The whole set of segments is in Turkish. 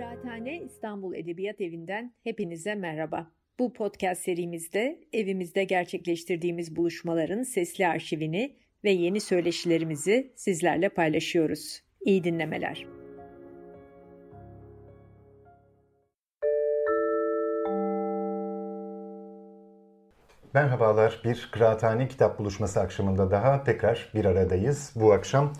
Kıraathane İstanbul Edebiyat Evi'nden hepinize merhaba. Bu podcast serimizde evimizde gerçekleştirdiğimiz buluşmaların sesli arşivini ve yeni söyleşilerimizi sizlerle paylaşıyoruz. İyi dinlemeler. Merhabalar, bir Kıraathane Kitap Buluşması akşamında daha tekrar bir aradayız. Bu akşam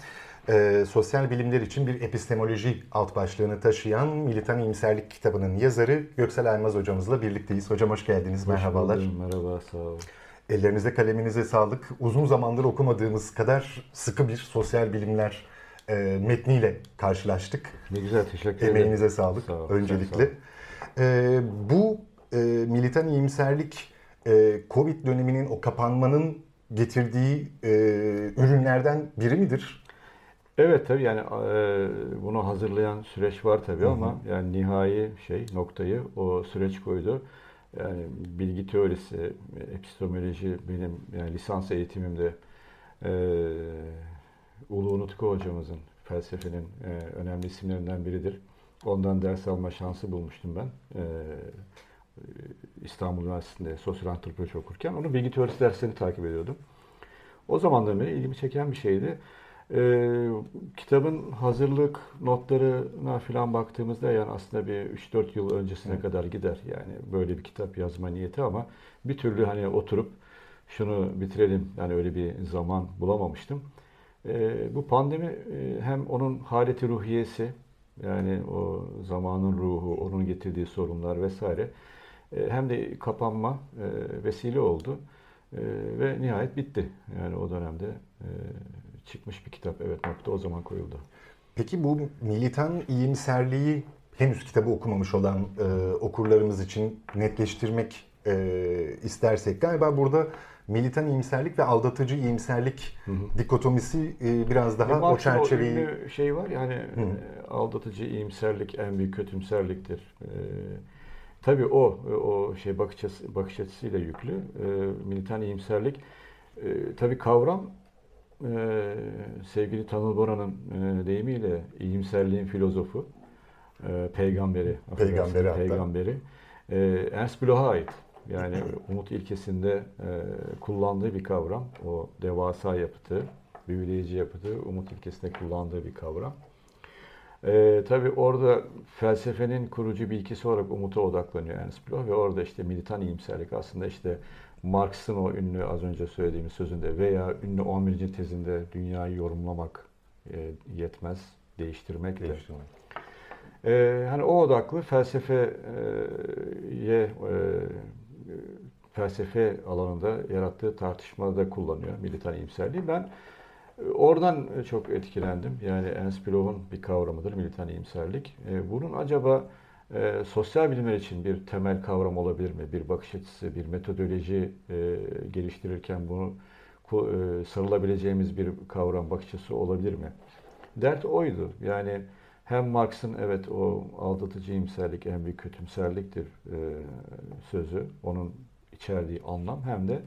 sosyal bilimler için bir epistemoloji alt başlığını taşıyan Militan İyimserlik kitabının yazarı Göksel Almaz hocamızla birlikteyiz. Hocam hoş geldiniz, merhabalar. Hoş buldum, merhaba, sağ olun. Ellerinize, kaleminize sağlık. Uzun zamandır okumadığımız kadar sıkı bir sosyal bilimler metniyle karşılaştık. Ne güzel, teşekkür ederim. Emeğinize sağlık, sağ olun, öncelikle. Bu Militan İyimserlik Covid döneminin, o kapanmanın getirdiği ürünlerden biri midir? Evet tabii, yani bunu hazırlayan süreç var tabii, ama yani nihai noktayı o süreç koydu. Yani bilgi teorisi, epistemoloji benim yani lisans eğitimimde Ulu Unutka hocamızın, felsefenin önemli isimlerinden biridir. Ondan ders alma şansı bulmuştum ben. İstanbul Üniversitesi'nde sosyal antropoloji okurken onun bilgi teorisi derslerini takip ediyordum. O zamandan beri ilgimi çeken bir şeydi. Kitabın hazırlık notlarına falan baktığımızda yani aslında bir 3-4 yıl öncesine kadar gider. Yani böyle bir kitap yazma niyeti, ama bir türlü hani oturup şunu bitirelim, yani öyle bir zaman bulamamıştım. Bu pandemi hem onun haleti ruhiyesi, yani o zamanın ruhu, onun getirdiği sorunlar vesaire, hem de kapanma vesile oldu ve nihayet bitti. Yani o dönemde çıkmış bir kitap, evet, nokta o zaman koyuldu. Peki bu Militan İyimserliği henüz kitabı okumamış olan okurlarımız için netleştirmek istersek, galiba burada militan iyimserlik ve aldatıcı iyimserlik dikotomisi biraz daha o çerçeveyi... O şey var yani, aldatıcı iyimserlik en büyük kötümserliktir. Tabii o şey bakış açısıyla yüklü. Militan iyimserlik tabii kavram, sevgili Tanıl Bora'nın deyimiyle iyimserliğin filozofu, peygamberi Ernst Bloch'a ait. Yani Umut ilkesinde kullandığı bir kavram. O devasa yapıtı, büyüleyici yapıtı Umut ilkesinde kullandığı bir kavram. Tabii orada felsefenin kurucu bilgisi olarak Umut'a odaklanıyor Ernst Bloch ve orada işte militan iyimserlik aslında işte Marx'ın o ünlü, az önce söylediğimiz sözünde veya ünlü 11. tezinde dünyayı yorumlamak yetmez, değiştirmek de. Hani o odaklı felsefe alanında yarattığı tartışmada kullanıyor militan iyimserliği. Ben oradan çok etkilendim. Yani Ernst Bloch'un bir kavramıdır militan iyimserlik. Bunun acaba sosyal bilimler için bir temel kavram olabilir mi? Bir bakış açısı, bir metodoloji geliştirirken bunu sarılabileceğimiz bir kavram, bakış açısı olabilir mi? Dert oydu. Yani hem Marx'ın, evet, o aldatıcı iyimserlik en büyük kötümserliktir sözü, onun içerdiği anlam, hem de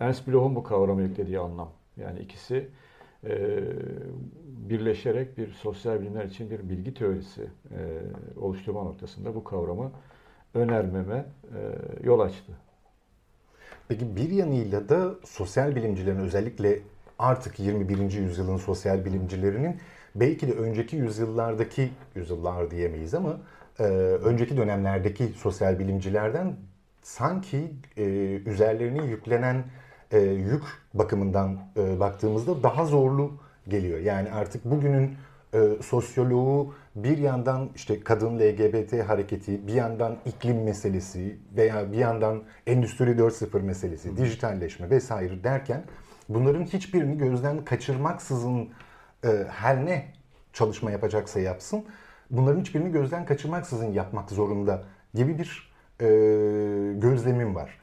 Ernst Bloch'un bu kavramı yüklediği anlam. Yani ikisi birleşerek bir sosyal bilimler için bir bilgi teorisi oluşturma noktasında bu kavramı önermeme yol açtı. Peki bir yanıyla da sosyal bilimcilerin, özellikle artık 21. yüzyılın sosyal bilimcilerinin, belki de önceki yüzyıllar diyemeyiz ama önceki dönemlerdeki sosyal bilimcilerden sanki üzerlerine yüklenen yük bakımından baktığımızda daha zorlu geliyor. Yani artık bugünün sosyoloğu bir yandan işte kadın LGBT hareketi, bir yandan iklim meselesi veya bir yandan Endüstri 4.0 meselesi, dijitalleşme vesaire derken bunların hiçbirini gözden kaçırmaksızın her ne çalışma yapacaksa yapsın, bunların hiçbirini gözden kaçırmaksızın yapmak zorunda gibi bir gözlemim var.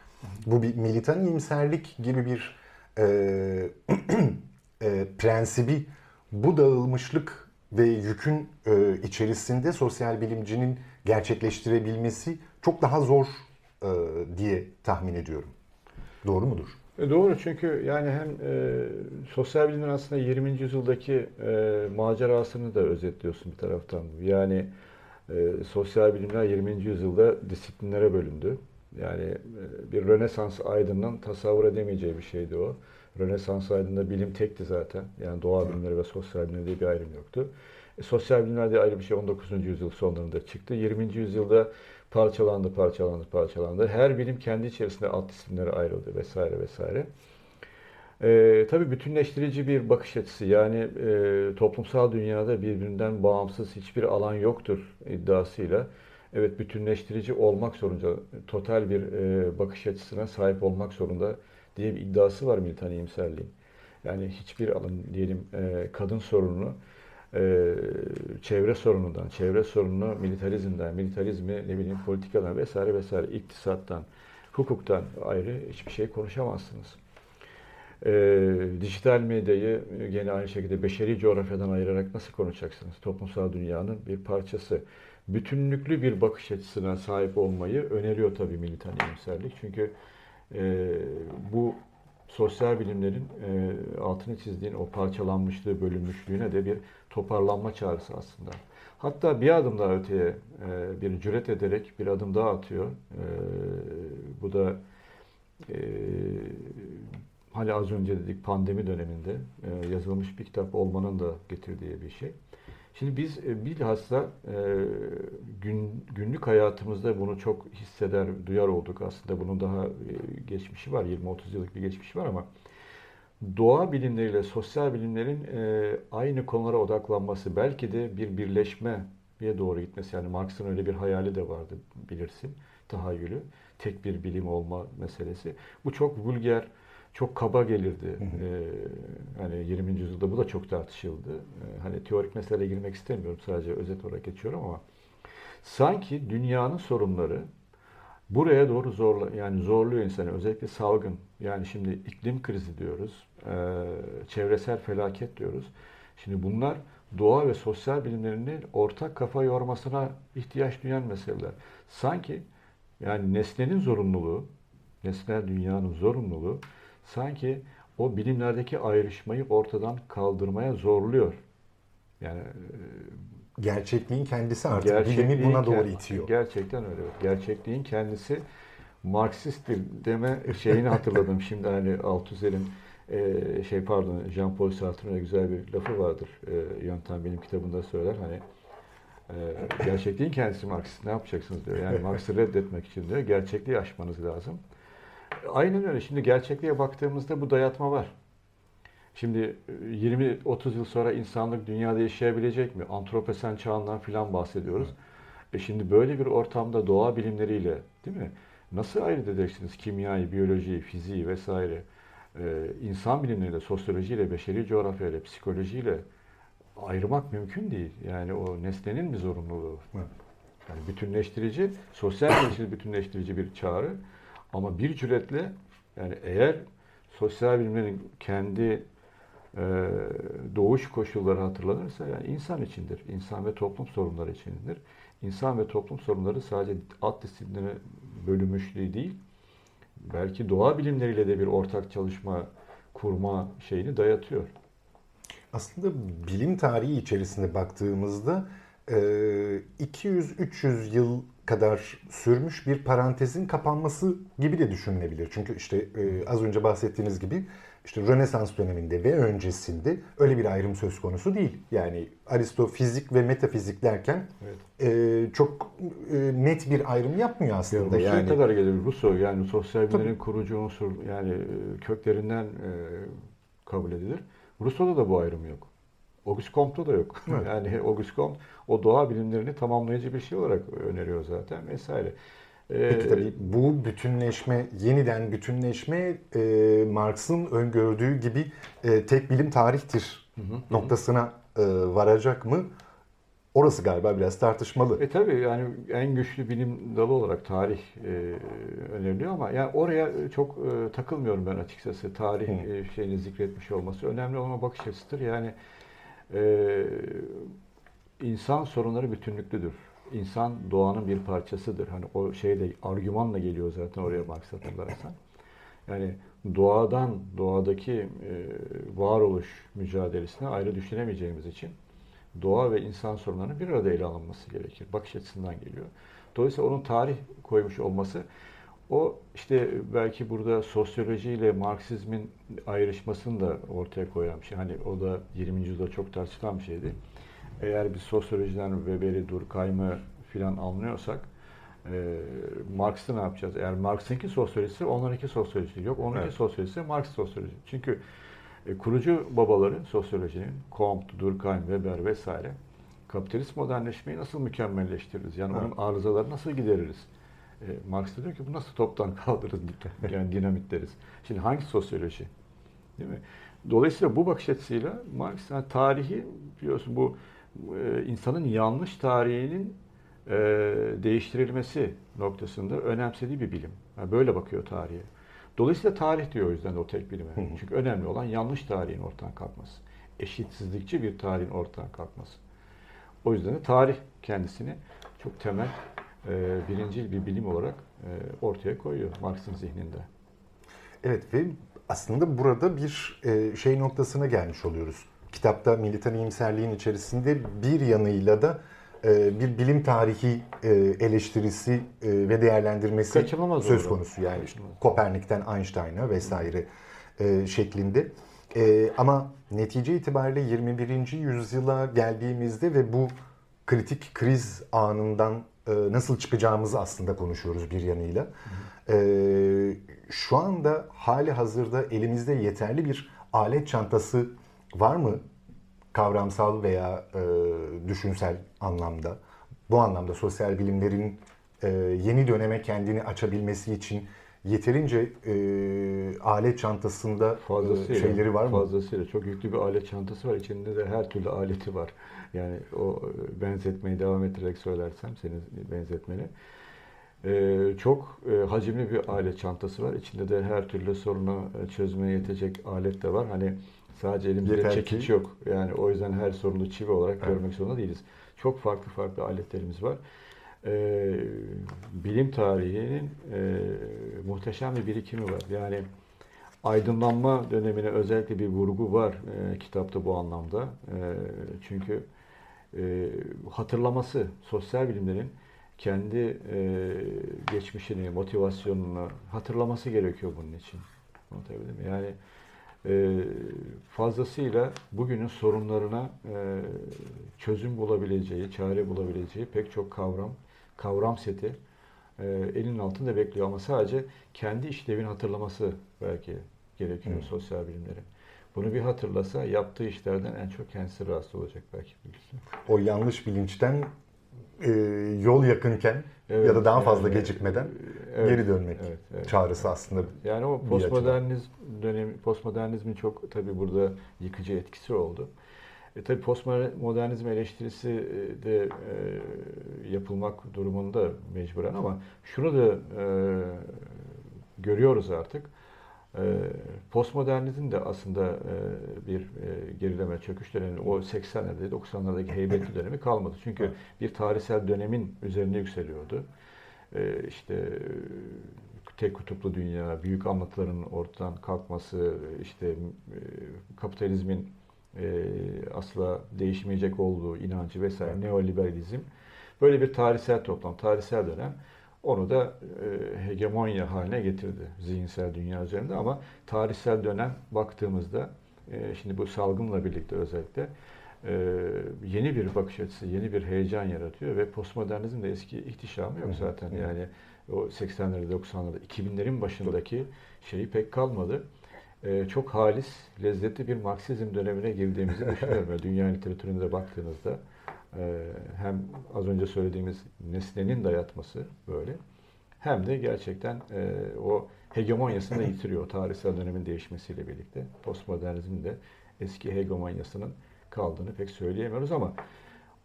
Bu bir militan iyimserlik gibi bir prensibi, bu dağılmışlık ve yükün içerisinde sosyal bilimcinin gerçekleştirebilmesi çok daha zor diye tahmin ediyorum. Doğru mudur? Doğru, çünkü yani hem sosyal bilimler aslında 20. yüzyıldaki macerasını da özetliyorsun bir taraftan. Yani sosyal bilimler 20. yüzyılda disiplinlere bölündü. Yani bir Rönesans aydının tasavvur edemeyeceği bir şeydi o. Rönesans aydında bilim tekti zaten. Yani doğa bilimleri ve sosyal bilimleri diye bir ayrım yoktu. Sosyal bilimler diye ayrı bir şey 19. yüzyıl sonlarında çıktı. 20. yüzyılda parçalandı. Her bilim kendi içerisinde alt disiplinlere ayrıldı vesaire. Tabii bütünleştirici bir bakış açısı, yani toplumsal dünyada birbirinden bağımsız hiçbir alan yoktur iddiasıyla, evet, bütünleştirici olmak zorunda, total bir bakış açısına sahip olmak zorunda diye bir iddiası var militan iyimserliğin. Yani hiçbir alan, diyelim kadın sorununu çevre sorunundan, çevre sorununu militarizmden, militarizmi ne bileyim politikadan vesaire, iktisattan, hukuktan ayrı hiçbir şey konuşamazsınız. Dijital medyayı gene aynı şekilde beşeri coğrafyadan ayırarak nasıl konuşacaksınız? Toplumsal dünyanın bir parçası. Bütünlüklü bir bakış açısına sahip olmayı öneriyor tabii militan iyimserlik. Çünkü bu sosyal bilimlerin altını çizdiğin o parçalanmışlığı, bölünmüşlüğüne de bir toparlanma çağrısı aslında. Hatta bir adım daha öteye bir cüret ederek bir adım daha atıyor. Bu da hani az önce dedik, pandemi döneminde yazılmış bir kitap olmanın da getirdiği bir şey. Şimdi biz bilhassa günlük hayatımızda bunu çok hisseder, duyar olduk aslında. Bunun daha geçmişi var, 20-30 yıllık bir geçmişi var ama doğa bilimleriyle sosyal bilimlerin aynı konulara odaklanması, belki de bir birleşmeye doğru gitmesi. Yani Marx'ın öyle bir hayali de vardı, bilirsin, tahayyülü. Tek bir bilim olma meselesi. Bu çok vulgar, çok kaba gelirdi. Hani 20. yüzyılda bu da çok tartışıldı. Hani teorik meseleye girmek istemiyorum. Sadece özet olarak geçiyorum ama sanki dünyanın sorunları buraya doğru zorluyor insanı. Özellikle salgın. Yani şimdi iklim krizi diyoruz. Çevresel felaket diyoruz. Şimdi bunlar doğa ve sosyal bilimlerinin ortak kafa yormasına ihtiyaç duyan meseleler. Sanki yani nesnenin zorunluluğu, nesnel dünyanın zorunluluğu sanki o bilimlerdeki ayrışmayı ortadan kaldırmaya zorluyor. Yani gerçekliğin kendisi artık bilimi buna doğru itiyor. Gerçekten öyle. Gerçekliğin kendisi Marksisttir deme şeyini hatırladım. Şimdi hani Althusser'in Jean-Paul Sartre'ın güzel bir lafı vardır. Yöntem benim kitabımda söyler. Hani gerçekliğin kendisi Marksist, ne yapacaksınız diyor. Yani Marx'ı reddetmek için diyor, gerçekliği aşmanız lazım. Aynen öyle. Şimdi gerçekliğe baktığımızda bu dayatma var. Şimdi 20-30 yıl sonra insanlık dünyada yaşayabilecek mi? Antroposen çağından filan bahsediyoruz. Şimdi böyle bir ortamda doğa bilimleriyle, değil mi? Nasıl ayırt edeceksiniz kimyayı, biyolojiyi, fiziği vesaire? İnsan bilimleriyle, sosyolojiyle, beşeri coğrafyayla, psikolojiyle ayırmak mümkün değil. Yani o nesnenin bir zorunluluğu. Yani bütünleştirici, sosyal bütünleştirici bir çağrı. Ama bir cüretle, yani eğer sosyal bilimlerin kendi doğuş koşulları hatırlanırsa, yani insan içindir. İnsan ve toplum sorunları içindir. İnsan ve toplum sorunları sadece alt disiplinlere bölünmüşlüğü değil, belki doğa bilimleriyle de bir ortak çalışma kurma şeyini dayatıyor. Aslında bilim tarihi içerisinde baktığımızda 200-300 yıl kadar sürmüş bir parantezin kapanması gibi de düşünülebilir. Çünkü işte az önce bahsettiğiniz gibi işte Rönesans döneminde ve öncesinde öyle bir ayrım söz konusu değil. Yani Aristo fizik ve metafizik derken çok net bir ayrım yapmıyor aslında. Ya, Rousseau'ya kadar gelir Rousseau. Yani sosyal bilimlerin kurucu unsur, yani köklerinden kabul edilir. Rousseau'da da bu ayrım yok. Auguste Comte'da da yok. Evet. Yani Auguste Comte o doğa bilimlerini tamamlayıcı bir şey olarak öneriyor zaten vesaire. Peki tabii bu bütünleşme, yeniden bütünleşme Marx'ın öngördüğü gibi tek bilim tarihtir noktasına varacak mı? Orası galiba biraz tartışmalı. Tabii yani en güçlü bilim dalı olarak tarih öneriliyor ama yani oraya çok takılmıyorum ben açıkçası. Tarih şeyini zikretmiş olması önemli olan bakış açısıdır. Yani insan sorunları bütünlüklüdür. İnsan doğanın bir parçasıdır. Hani o şeyle, argümanla geliyor zaten oraya Marx hatırlarsan. Yani doğadan, doğadaki varoluş mücadelesine ayrı düşünemeyeceğimiz için doğa ve insan sorunlarının bir arada ele alınması gerekir. Bakış açısından geliyor. Dolayısıyla onun tarih koymuş olması, o işte belki burada sosyolojiyle Marksizmin ayrışmasını da ortaya koyan bir şey. Hani o da 20. yüzyılda çok tartışılan bir şeydi. Eğer biz sosyolojiden Weber'i, Durkheim'i filan anlıyorsak Marx'ı ne yapacağız? Eğer Marx'ınki sosyolojisi, onlarınki sosyolojisi yok. Onunki evet. sosyolojisi, Marx sosyolojisi. Çünkü kurucu babaları sosyolojinin, Comte, Durkheim, Weber vesaire, kapitalist modernleşmeyi nasıl mükemmelleştiririz? Yani evet. onun arızaları nasıl gideririz? Marx diyor ki bu nasıl toptan kaldırırız? Yani dinamitleriz. Şimdi hangi sosyoloji? Değil mi? Dolayısıyla bu bakış açısıyla Marx yani tarihi biliyorsun bu insanın yanlış tarihinin değiştirilmesi noktasında önemsediği bir bilim. Yani böyle bakıyor tarihe. Dolayısıyla tarih diyor o yüzden de o tek bilime. Hı hı. Çünkü önemli olan yanlış tarihin ortadan kalkması. Eşitsizlikçi bir tarihin ortadan kalkması. O yüzden de tarih kendisini çok temel, birincil bir bilim olarak ortaya koyuyor Marx'ın zihninde. Evet ve aslında burada bir şey noktasına gelmiş oluyoruz. Kitapta Militan İyimserliğin içerisinde bir yanıyla da bir bilim tarihi eleştirisi ve değerlendirmesi kaçınılmaz söz konusu. Yani işte Kopernik'ten Einstein'a vesaire şeklinde. Ama netice itibariyle 21. yüzyıla geldiğimizde ve bu kritik kriz anından nasıl çıkacağımızı aslında konuşuyoruz bir yanıyla. Şu anda hali hazırda elimizde yeterli bir alet çantası var mı? Kavramsal veya düşünsel anlamda, bu anlamda sosyal bilimlerin yeni döneme kendini açabilmesi için yeterince alet çantasında fazlasıyla, şeyleri var mı? Fazlasıyla. Çok yüklü bir alet çantası var. İçinde de her türlü aleti var. Yani o benzetmeyi devam ettirerek söylersem, senin benzetmeni. Çok hacimli bir alet çantası var. İçinde de her türlü sorunu çözmeye yetecek alet de var. Hani sadece elimizde çekiç yok. Yani o yüzden her sorunu çivi olarak evet. görmek zorunda değiliz. Çok farklı farklı aletlerimiz var. Bilim tarihinin muhteşem bir birikimi var. Yani aydınlanma dönemine özellikle bir vurgu var kitapta bu anlamda. Çünkü hatırlaması, sosyal bilimlerin kendi geçmişini, motivasyonunu hatırlaması gerekiyor bunun için. Anlatabildim mi? Yani fazlasıyla bugünün sorunlarına çözüm bulabileceği, çare bulabileceği pek çok kavram seti elinin altında bekliyor. Ama sadece kendi işlevini hatırlaması belki gerekiyor sosyal bilimlerin. Bunu bir hatırlasa yaptığı işlerden en çok kendisi rahatsız olacak belki. O yanlış bilinçten yol yakınken evet, ya da daha fazla gecikmeden evet, geri dönmek çağrısı aslında. Yani o postmodernizm dönemi, postmodernizmin çok tabii burada yıkıcı etkisi oldu. Tabii postmodernizm eleştirisi de yapılmak durumunda mecburen ama şunu da görüyoruz artık. Postmodernizm de aslında bir gerileme, çöküş dönemi, o 80'lerde, 90'lardaki heybetli dönemi kalmadı. Çünkü bir tarihsel dönemin üzerine yükseliyordu. İşte tek kutuplu dünya, büyük anlatıların ortadan kalkması, işte kapitalizmin asla değişmeyecek olduğu inancı vesaire, neoliberalizm. Böyle bir tarihsel toplam, tarihsel dönem. Onu da hegemonya haline getirdi zihinsel dünya üzerinde ama tarihsel dönem baktığımızda şimdi bu salgınla birlikte özellikle yeni bir bakış açısı, yeni bir heyecan yaratıyor ve postmodernizmde eski ihtişamı yok zaten. Yani o 80'lerde, 90'larda, 2000'lerin başındaki şeyi pek kalmadı. Çok halis, lezzetli bir Marksizm dönemine girdiğimizi düşünüyorum. Dünya literatürüne de baktığınızda hem az önce söylediğimiz nesnenin dayatması böyle hem de gerçekten o hegemonyasını da yitiriyor tarihsel dönemin değişmesiyle birlikte. Postmodernizmin de eski hegemonyasının kaldığını pek söyleyemiyoruz ama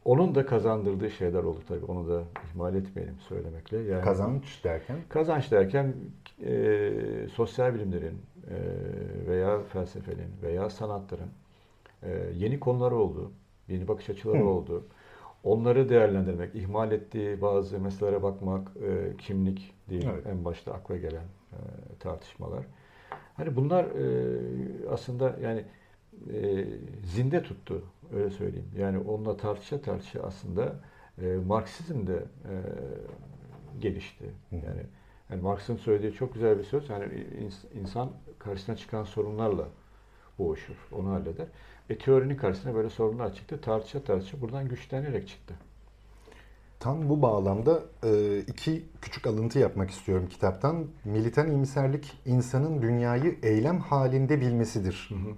onun da kazandırdığı şeyler oldu tabii. Onu da ihmal etmeyelim söylemekle. Yani kazanç derken? Kazanç derken sosyal bilimlerin veya felsefenin veya sanatların yeni konuları oldu. Yeni bakış açıları oldu. Onları değerlendirmek, ihmal ettiği bazı meselelere bakmak, kimlik diye en başta akla gelen tartışmalar. Hani bunlar aslında yani zinde tuttu, öyle söyleyeyim. Yani onunla tartışa tartışa aslında Marksizm de gelişti. Yani Marx'ın söylediği çok güzel bir söz, yani insan karşısına çıkan sorunlarla boğuşur, onu halleder. Teorinin karşısına böyle sorunlar çıktı, tartışa tartışa buradan güçlenerek çıktı. Tam bu bağlamda iki küçük alıntı yapmak istiyorum kitaptan. Militan İyimserlik, insanın dünyayı eylem halinde bilmesidir. Hı hı.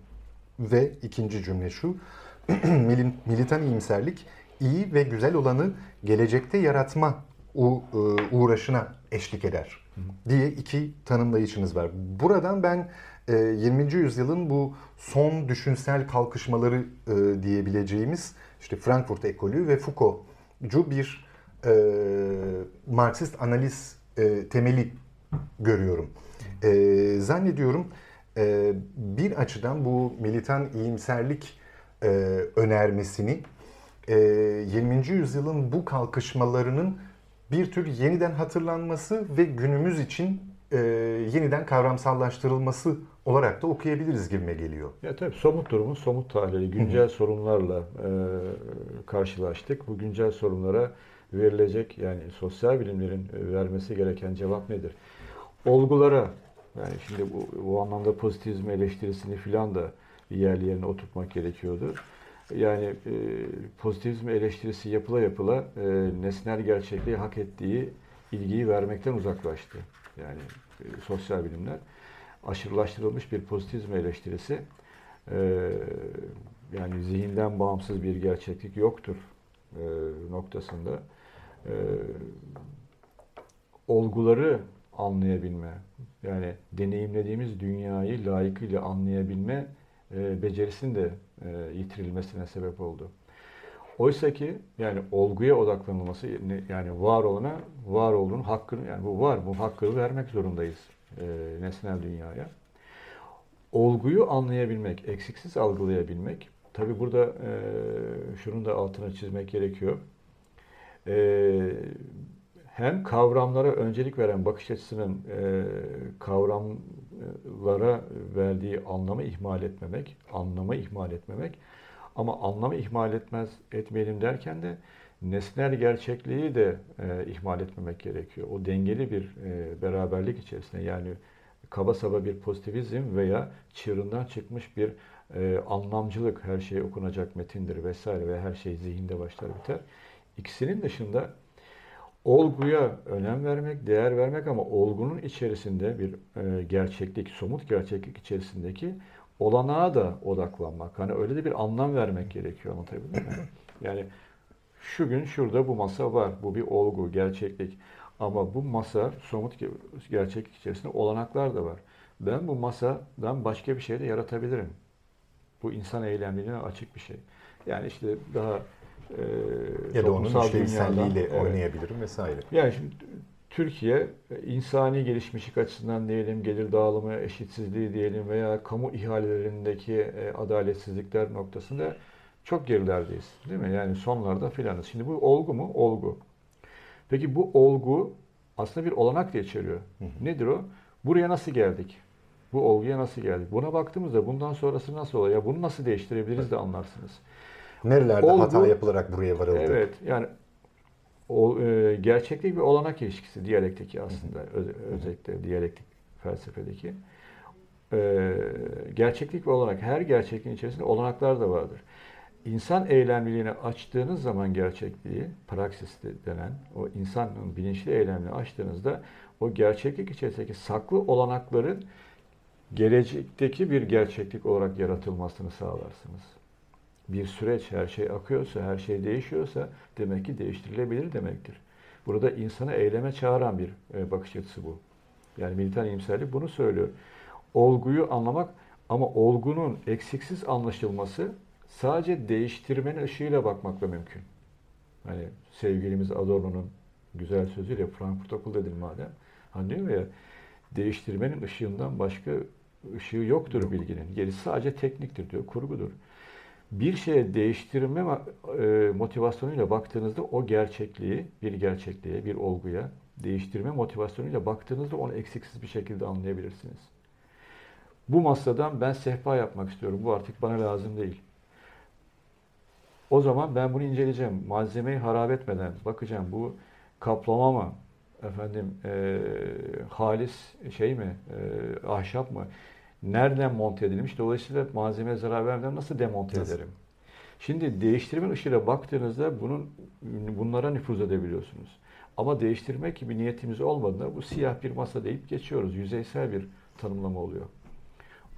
Ve ikinci cümle şu, militan iyimserlik, iyi ve güzel olanı gelecekte yaratma uğraşına eşlik eder diye iki tanımlayışınız var. Buradan ben 20. yüzyılın bu son düşünsel kalkışmaları diyebileceğimiz işte Frankfurt ekolü ve Foucault'cu bir Marksist analiz temeli görüyorum. Zannediyorum bir açıdan bu militan iyimserlik önermesini 20. yüzyılın bu kalkışmalarının bir tür yeniden hatırlanması ve günümüz için yeniden kavramsallaştırılması olarak da okuyabiliriz gibime geliyor. Ya tabii somut durumun somut tahlili, güncel sorunlarla karşılaştık. Bu güncel sorunlara verilecek, yani sosyal bilimlerin vermesi gereken cevap nedir? Olgulara, yani şimdi bu anlamda pozitivizm eleştirisini filan da yerli yerine oturtmak gerekiyordu. Yani pozitivizm eleştirisi yapıla nesnel gerçekliği hak ettiği ilgiyi vermekten uzaklaştı. Yani sosyal bilimler aşırılaştırılmış bir pozitivizm eleştirisi, yani zihinden bağımsız bir gerçeklik yoktur noktasında olguları anlayabilme, yani deneyimlediğimiz dünyayı layıkıyla anlayabilme becerisinin de yitirilmesine sebep oldu. Oysa ki yani olguya odaklanılması, yani var olana var olduğunun hakkını, yani bu var, bu hakkını vermek zorundayız nesnel dünyaya. Olguyu anlayabilmek, eksiksiz algılayabilmek, tabii burada şunun da altını çizmek gerekiyor. Hem kavramlara öncelik veren bakış açısının kavramlara verdiği anlamı ihmal etmemek, ama anlamı ihmal etmeyelim derken de nesnel gerçekliği de ihmal etmemek gerekiyor. O dengeli bir beraberlik içerisinde, yani kaba saba bir pozitivizm veya çığırından çıkmış bir anlamcılık, her şey okunacak metindir vesaire ve her şey zihinde başlar biter. İkisinin dışında olguya önem vermek, değer vermek, ama olgunun içerisinde bir gerçeklik, somut gerçeklik içerisindeki olanağa da odaklanmak. Hani öyle de bir anlam vermek gerekiyor, anlatabildim mi? Yani şu gün şurada bu masa var, bu bir olgu, gerçeklik. Ama bu masa, somut gerçeklik içerisinde olanaklar da var. Ben bu masadan başka bir şey de yaratabilirim. Bu insan eylemlerine açık bir şey. Yani işte daha... ya da onun işlevselliğiyle oynayabilirim vesaire. Yani şimdi Türkiye insani gelişmişlik açısından diyelim, gelir dağılımı eşitsizliği diyelim veya kamu ihalelerindeki adaletsizlikler noktasında çok gerilerdeyiz, değil mi? Yani sonlarda filanız. Şimdi bu olgu mu? Olgu. Peki bu olgu aslında bir olanak da içeriyor. Nedir o? Buraya nasıl geldik? Bu olguya nasıl geldik? Buna baktığımızda bundan sonrası nasıl oluyor? Bunu nasıl değiştirebiliriz de anlarsınız. Nerelerde hata yapılarak buraya varıldı? Evet, yani gerçeklik ve olanak ilişkisi diyalekteki aslında, özellikle diyalektik felsefedeki. Gerçeklik ve olanak, her gerçekliğin içerisinde olanaklar da vardır. İnsan eylemliliğine açtığınız zaman gerçekliği, praksis denen o insanın bilinçli eylemini açtığınızda o gerçeklik içerisindeki saklı olanakların gelecekteki bir gerçeklik olarak yaratılmasını sağlarsınız. Bir süreç, her şey akıyorsa, her şey değişiyorsa demek ki değiştirilebilir demektir. Burada insanı eyleme çağıran bir bakış açısı bu. Yani militan iyimserlik bunu söylüyor. Olguyu anlamak, ama olgunun eksiksiz anlaşılması sadece değiştirmenin ışığıyla bakmakla mümkün. Hani sevgilimiz Adorno'nun güzel sözüyle, Frankfurt Okul dedim madem, hani diyor ya, değiştirmenin ışığından başka ışığı yoktur bilginin. Gerisi sadece tekniktir diyor, kurgudur. Bir şeye değiştirme motivasyonuyla baktığınızda o gerçekliği, bir gerçekliğe, bir olguya değiştirme motivasyonuyla baktığınızda onu eksiksiz bir şekilde anlayabilirsiniz. Bu masadan ben sehpa yapmak istiyorum. Bu artık bana lazım değil. O zaman ben bunu inceleyeceğim. Malzemeyi harap etmeden bakacağım. Bu kaplama mı? Efendim halis şey mi? Ahşap mı? Nereden monte edilmiş? Dolayısıyla malzemeye zarar vermeden nasıl demonte ederim? Şimdi değiştirme ışığıyla baktığınızda bunlara nüfuz edebiliyorsunuz. Ama değiştirmek gibi niyetimiz olmadığında bu siyah bir masa deyip geçiyoruz. Yüzeysel bir tanımlama oluyor.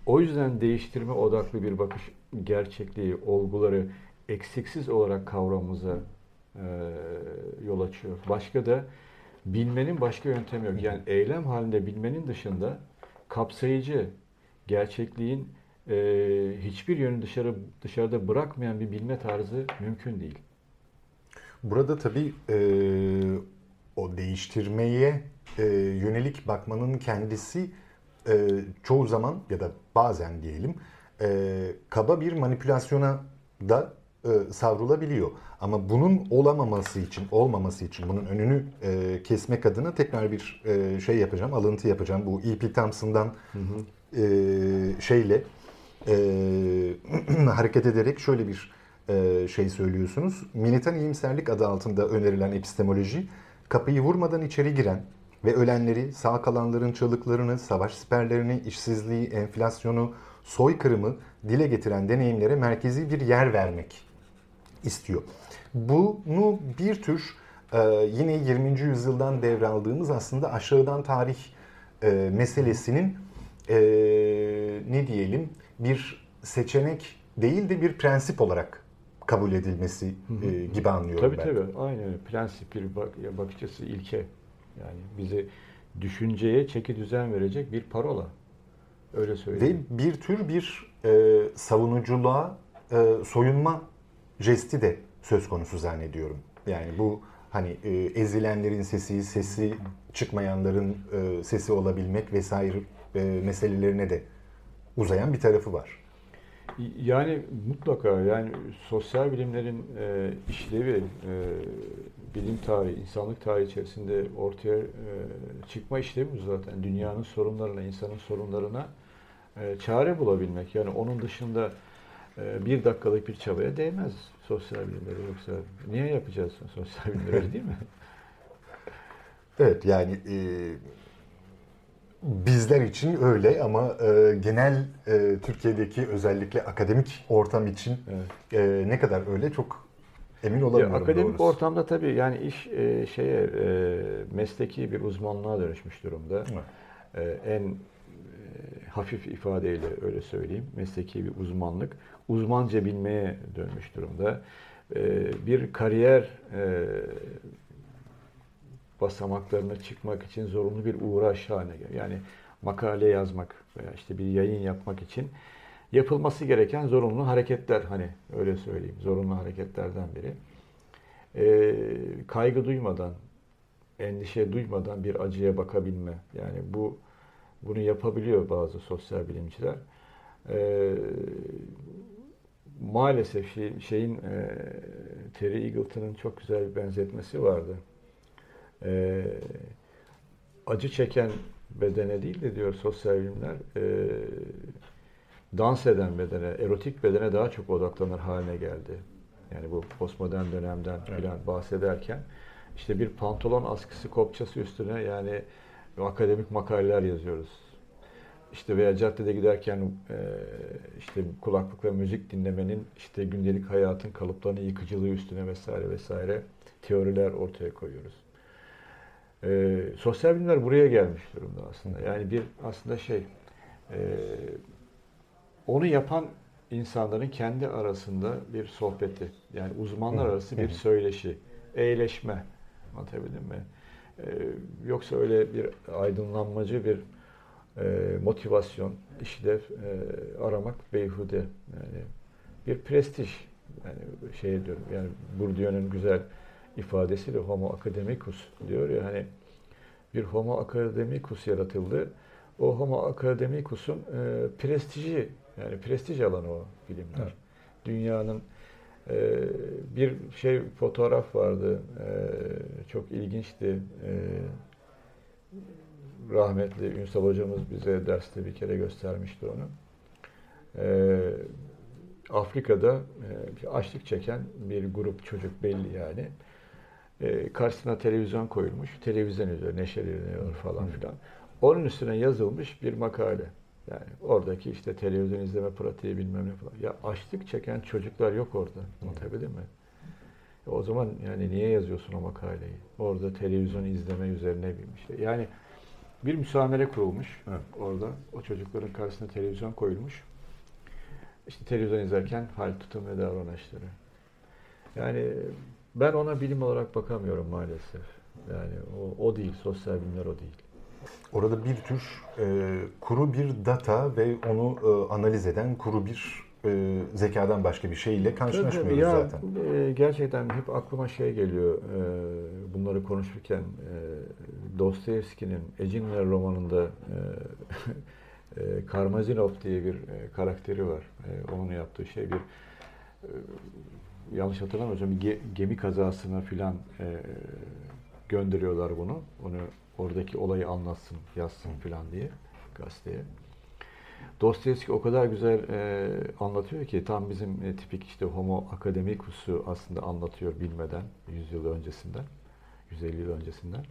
O yüzden değiştirme odaklı bir bakış gerçekliği, olguları eksiksiz olarak kavramımıza yol açıyor. Başka da bilmenin başka yöntemi yok. Yani eylem halinde bilmenin dışında kapsayıcı, gerçekliğin hiçbir yönü dışarıda bırakmayan bir bilme tarzı mümkün değil. Burada tabii o değiştirmeye yönelik bakmanın kendisi çoğu zaman ya da bazen diyelim kaba bir manipülasyona da savrulabiliyor. Ama bunun olmaması için bunun önünü kesmek adına tekrar bir şey yapacağım, alıntı yapacağım. Bu E.P. Thompson'dan şeyle hareket ederek şöyle bir şey söylüyorsunuz. Militan İyimserlik adı altında önerilen epistemoloji, kapıyı vurmadan içeri giren ve ölenleri, sağ kalanların çığlıklarını, savaş siperlerini, işsizliği, enflasyonu, soykırımı dile getiren deneyimlere merkezi bir yer vermek istiyor. Bunu bir tür yine 20. yüzyıldan devraldığımız aslında aşağıdan tarih meselesinin ne diyelim bir seçenek değil de bir prensip olarak kabul edilmesi gibi anlıyorum tabii, ben. Tabii. Aynen. Prensip bir bakış açısı, ilke. Yani bizi düşünceye çeki düzen verecek bir parola. Öyle söyleyeyim. Ve bir tür bir savunuculuğa soyunma jesti de söz konusu zannediyorum. Yani bu hani ezilenlerin sesi çıkmayanların sesi olabilmek vesaire meselelerine de uzayan bir tarafı var. Yani mutlaka yani sosyal bilimlerin işlevi bilim tarihi, insanlık tarihi içerisinde ortaya çıkma işlevi bu zaten. Dünyanın sorunlarına, insanın sorunlarına çare bulabilmek. Yani onun dışında bir dakikalık bir çabaya değmez sosyal bilimleri. Yoksa niye yapacağız sosyal bilimleri, değil mi? Evet yani bizler için öyle ama genel Türkiye'deki özellikle akademik ortam için evet. Ne kadar öyle çok emin olamıyorum. Ya, akademik doğrusu. Ortamda tabii yani iş mesleki bir uzmanlığa dönüşmüş durumda. Evet. En hafif ifadeyle öyle söyleyeyim, mesleki bir uzmanlık uzmanca bilmeye dönmüş durumda. Bir kariyer basamaklarına çıkmak için zorunlu bir uğraş haline geliyor. Yani makale yazmak veya işte bir yayın yapmak için yapılması gereken zorunlu hareketler, hani öyle söyleyeyim, zorunlu hareketlerden biri. Kaygı duymadan, endişe duymadan bir acıya bakabilme. Yani bunu yapabiliyor bazı sosyal bilimciler. Maalesef Terry Eagleton'ın çok güzel bir benzetmesi vardı. Acı çeken bedene değil de diyor sosyal bilimler, dans eden bedene, erotik bedene daha çok odaklanır haline geldi. Yani bu postmodern dönemden filan bahsederken işte bir pantolon askısı kopçası üstüne yani akademik makaleler yazıyoruz. İşte veya caddede giderken işte kulaklık ve müzik dinlemenin işte gündelik hayatın kalıplarını yıkıcılığı üstüne vesaire vesaire teoriler ortaya koyuyoruz. Sosyal bilimler buraya gelmiş durumda aslında. Yani bir aslında onu yapan insanların kendi arasında bir sohbeti, yani uzmanlar arası bir söyleşi, eğleşme, anlatabildim mi? Yoksa öyle bir aydınlanmacı bir motivasyon, işlev aramak beyhude. Yani bir prestij, yani diyorum. Yani Bourdieu'nun güzel ifadesiyle homo academicus diyor ya, hani bir homo academicus yaratıldı. O homo academicus'un prestiji, yani prestij alanı o bilimler. Evet. Dünyanın bir fotoğraf vardı. Çok ilginçti. rahmetli Ünsal hocamız bize derste bir kere göstermişti onu. Afrika'da açlık çeken bir grup çocuk belli yani. Karşısına televizyon koyulmuş. Televizyon üzerine neşeleniyor falan filan. Onun üstüne yazılmış bir makale. Yani oradaki işte televizyon izleme pratiği bilmem ne falan. Ya açlık çeken çocuklar yok orada. Anlatabildim mi? O zaman yani niye yazıyorsun o makaleyi? Orada televizyon izleme üzerine bir şey. Yani bir müsamere kurulmuş orada. O çocukların karşısına televizyon koyulmuş. İşte televizyon izlerken hal, tutum ve davranışları. Yani ben ona bilim olarak bakamıyorum maalesef. Yani o değil, sosyal bilimler o değil. Orada bir tür kuru bir data ve onu analiz eden kuru bir zekadan başka bir şeyle karşılaşmıyoruz ya, zaten. Gerçekten hep aklıma şey geliyor bunları konuşurken Dostoyevski'nin Ecinler romanında Karmazinov diye bir karakteri var. Onun yaptığı şey bir yanlış hatırlamıyorum gemi kazasına filan gönderiyorlar bunu. Onu oradaki olayı anlatsın, yazsın filan diye gazeteye. Dostoyevski o kadar güzel anlatıyor ki tam bizim tipik işte homo academicus'u aslında anlatıyor bilmeden 100 yıl öncesinden, 150 yıl öncesinden.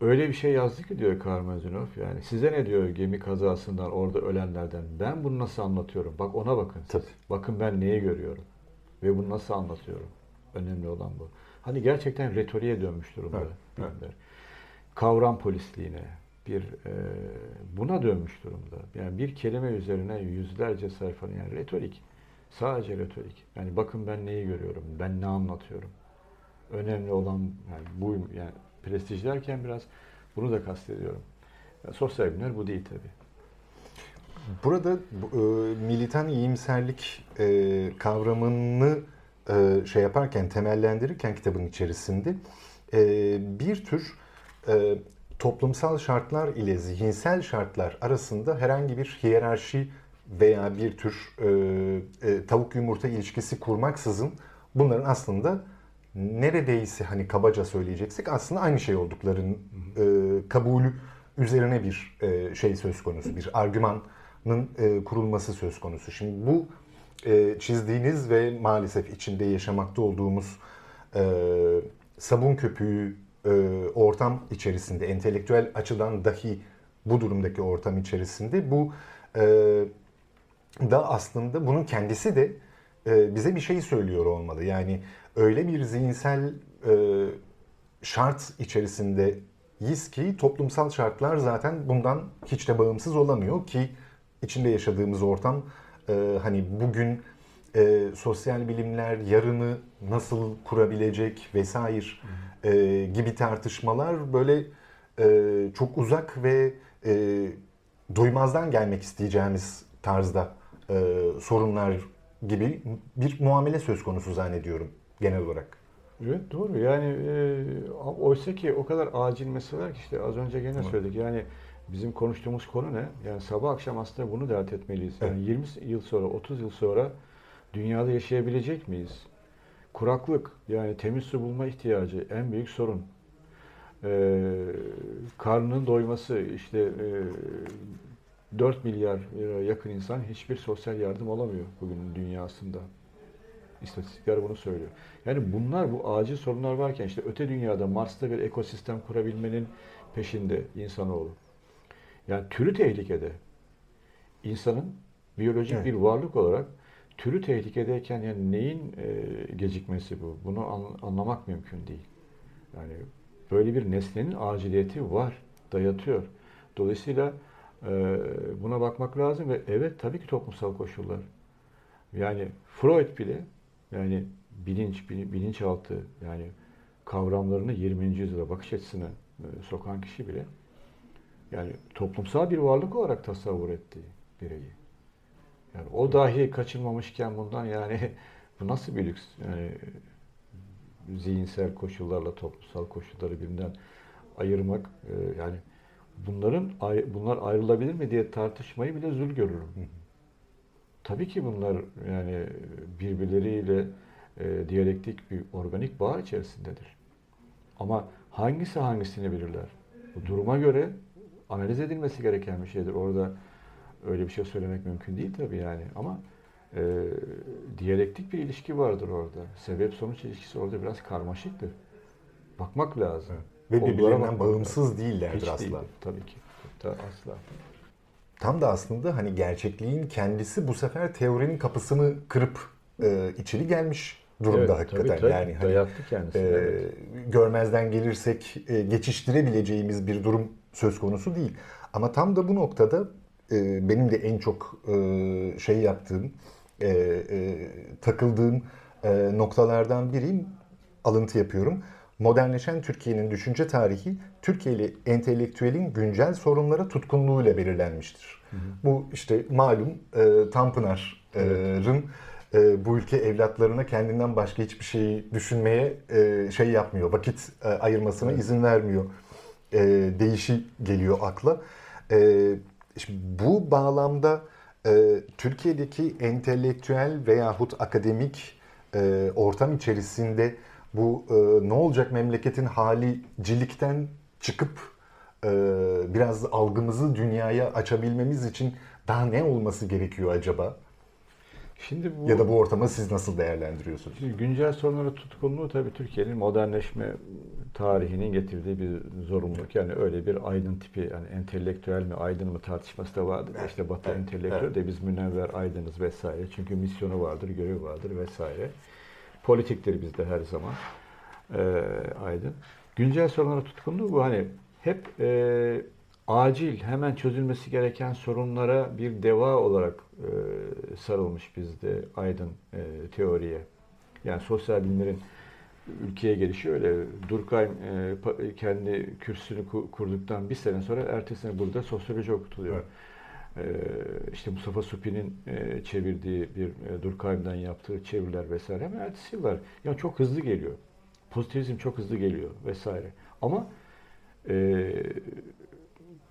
Öyle bir şey yazdı ki diyor Karmazinov yani size ne diyor gemi kazasından orada ölenlerden ben bunu nasıl anlatıyorum? Bak ona bakın siz. Tabii. Bakın ben neyi görüyorum ve bunu nasıl anlatıyorum? Önemli olan bu. Hani gerçekten retoriğe dönmüş durumda. Evet, evet. Kavram polisliğine. Buna dönmüş durumda. Yani bir kelime üzerine yüzlerce sayfa yani retorik. Sadece retorik. Yani bakın ben neyi görüyorum, ben ne anlatıyorum. Önemli olan yani bu yani prestij derken biraz bunu da kastediyorum. Yani sosyal bilimler bu değil tabii. Burada militan iyimserlik kavramını şey yaparken temellendirirken kitabın içerisinde bir tür toplumsal şartlar ile zihinsel şartlar arasında herhangi bir hiyerarşi veya bir tür tavuk yumurta ilişkisi kurmaksızın bunların aslında neredeyse hani kabaca söyleyeceksek aslında aynı şey olduklarının kabulü üzerine bir şey söz konusu, bir argümanın kurulması söz konusu. Şimdi bu çizdiğiniz ve maalesef içinde yaşamakta olduğumuz sabun köpüğü ortam içerisinde, entelektüel açıdan dahi bu durumdaki ortam içerisinde bu da aslında bunun kendisi de bize bir şey söylüyor olmalı. Yani öyle bir zihinsel şart içerisindeyiz ki toplumsal şartlar zaten bundan hiç de bağımsız olamıyor ki içinde yaşadığımız ortam hani bugün sosyal bilimler yarını nasıl kurabilecek vesaire gibi tartışmalar böyle çok uzak ve duymazdan gelmek isteyeceğimiz tarzda sorunlar gibi bir muamele söz konusu zannediyorum genel olarak. Evet doğru yani oysa ki o kadar acil meseleler ki işte az önce gene söyledik yani bizim konuştuğumuz konu ne? Yani sabah akşam aslında bunu dert etmeliyiz. Yani 20 yıl sonra 30 yıl sonra dünyada yaşayabilecek miyiz? Kuraklık, yani temiz su bulma ihtiyacı en büyük sorun. Karnının doyması, işte 4 milyar yakın insan hiçbir sosyal yardım alamıyor bugünün dünyasında. İstatistikler bunu söylüyor. Yani bunlar bu acil sorunlar varken işte öte dünyada Mars'ta bir ekosistem kurabilmenin peşinde insanoğlu. Yani türü tehlikede. İnsanın biyolojik bir varlık olarak türü tehlikedeyken yani neyin gecikmesi bu? Bunu anlamak mümkün değil. Yani böyle bir nesnenin aciliyeti var, dayatıyor. Dolayısıyla buna bakmak lazım ve evet tabii ki toplumsal koşullar. Yani Freud bile yani bilinçaltı yani kavramlarını 20. yüzyıla bakış açısına sokan kişi bile yani toplumsal bir varlık olarak tasavvur ettiği bireyi. Yani o dahi kaçınmamışken bundan yani bu nasıl bir lüks? Yani zihinsel koşullarla toplumsal koşulları birbirinden ayırmak yani bunlar ayrılabilir mi diye tartışmayı bile zul görürüm. Tabii ki bunlar yani birbirleriyle diyalektik bir organik bağ içerisindedir. Ama hangisi hangisini bilirler? Bu duruma göre analiz edilmesi gereken bir şeydir. Orada öyle bir şey söylemek mümkün değil tabii yani. Ama diyalektik bir ilişki vardır orada. Sebep-sonuç ilişkisi orada biraz karmaşıktır. Bakmak lazım. Evet. Ve birbirinden bağımsız değillerdir hiç asla. Değildir, tabii ki. Asla. Tam da aslında hani gerçekliğin kendisi bu sefer teorinin kapısını kırıp içeri gelmiş durumda, evet, hakikaten. Tabii, tabii. Yani hani, dayaklı kendisi. Evet. Görmezden gelirsek geçiştirebileceğimiz bir durum söz konusu değil. Ama tam da bu noktada benim de en çok şey yaptığım, takıldığım noktalardan biriyim. Alıntı yapıyorum. Modernleşen Türkiye'nin düşünce tarihi, Türkiye'li entelektüelin güncel sorunlara tutkunluğuyla belirlenmiştir. Hı hı. Bu işte malum Tanpınar'ın bu ülke evlatlarına kendinden başka hiçbir şeyi düşünmeye şey yapmıyor, vakit ayırmasına izin vermiyor. Deyişi geliyor akla. Şimdi bu bağlamda Türkiye'deki entelektüel veyahut akademik ortam içerisinde bu ne olacak memleketin halicilikten çıkıp biraz algımızı dünyaya açabilmemiz için daha ne olması gerekiyor acaba? Şimdi bu, ya da bu ortamı siz nasıl değerlendiriyorsunuz? Şimdi güncel sorunlara tutkunluğu tabii Türkiye'nin modernleşme tarihinin getirdiği bir zorunluluk. Yani öyle bir aydın tipi, yani entelektüel mi aydın mı tartışması da vardır. Evet. İşte Batı entelektüel de biz münevver aydınız vesaire. Çünkü misyonu vardır, görevi vardır vesaire. Politiktir bizde her zaman aydın. Güncel sorunlara tutkunluğu bu. Hani hep acil, hemen çözülmesi gereken sorunlara bir deva olarak sarılmış bizde aydın teoriye. Yani sosyal bilimlerin ülkeye gelişi öyle. Durkheim kendi kürsünü kurduktan bir sene sonra ertesine burada sosyoloji okutuluyor. Evet. İşte Mustafa Supi'nin çevirdiği bir Durkheim'den yaptığı çeviriler vesaire. Hemen ertesi yıllar. Yani çok hızlı geliyor. Pozitivizm çok hızlı geliyor vesaire. Ama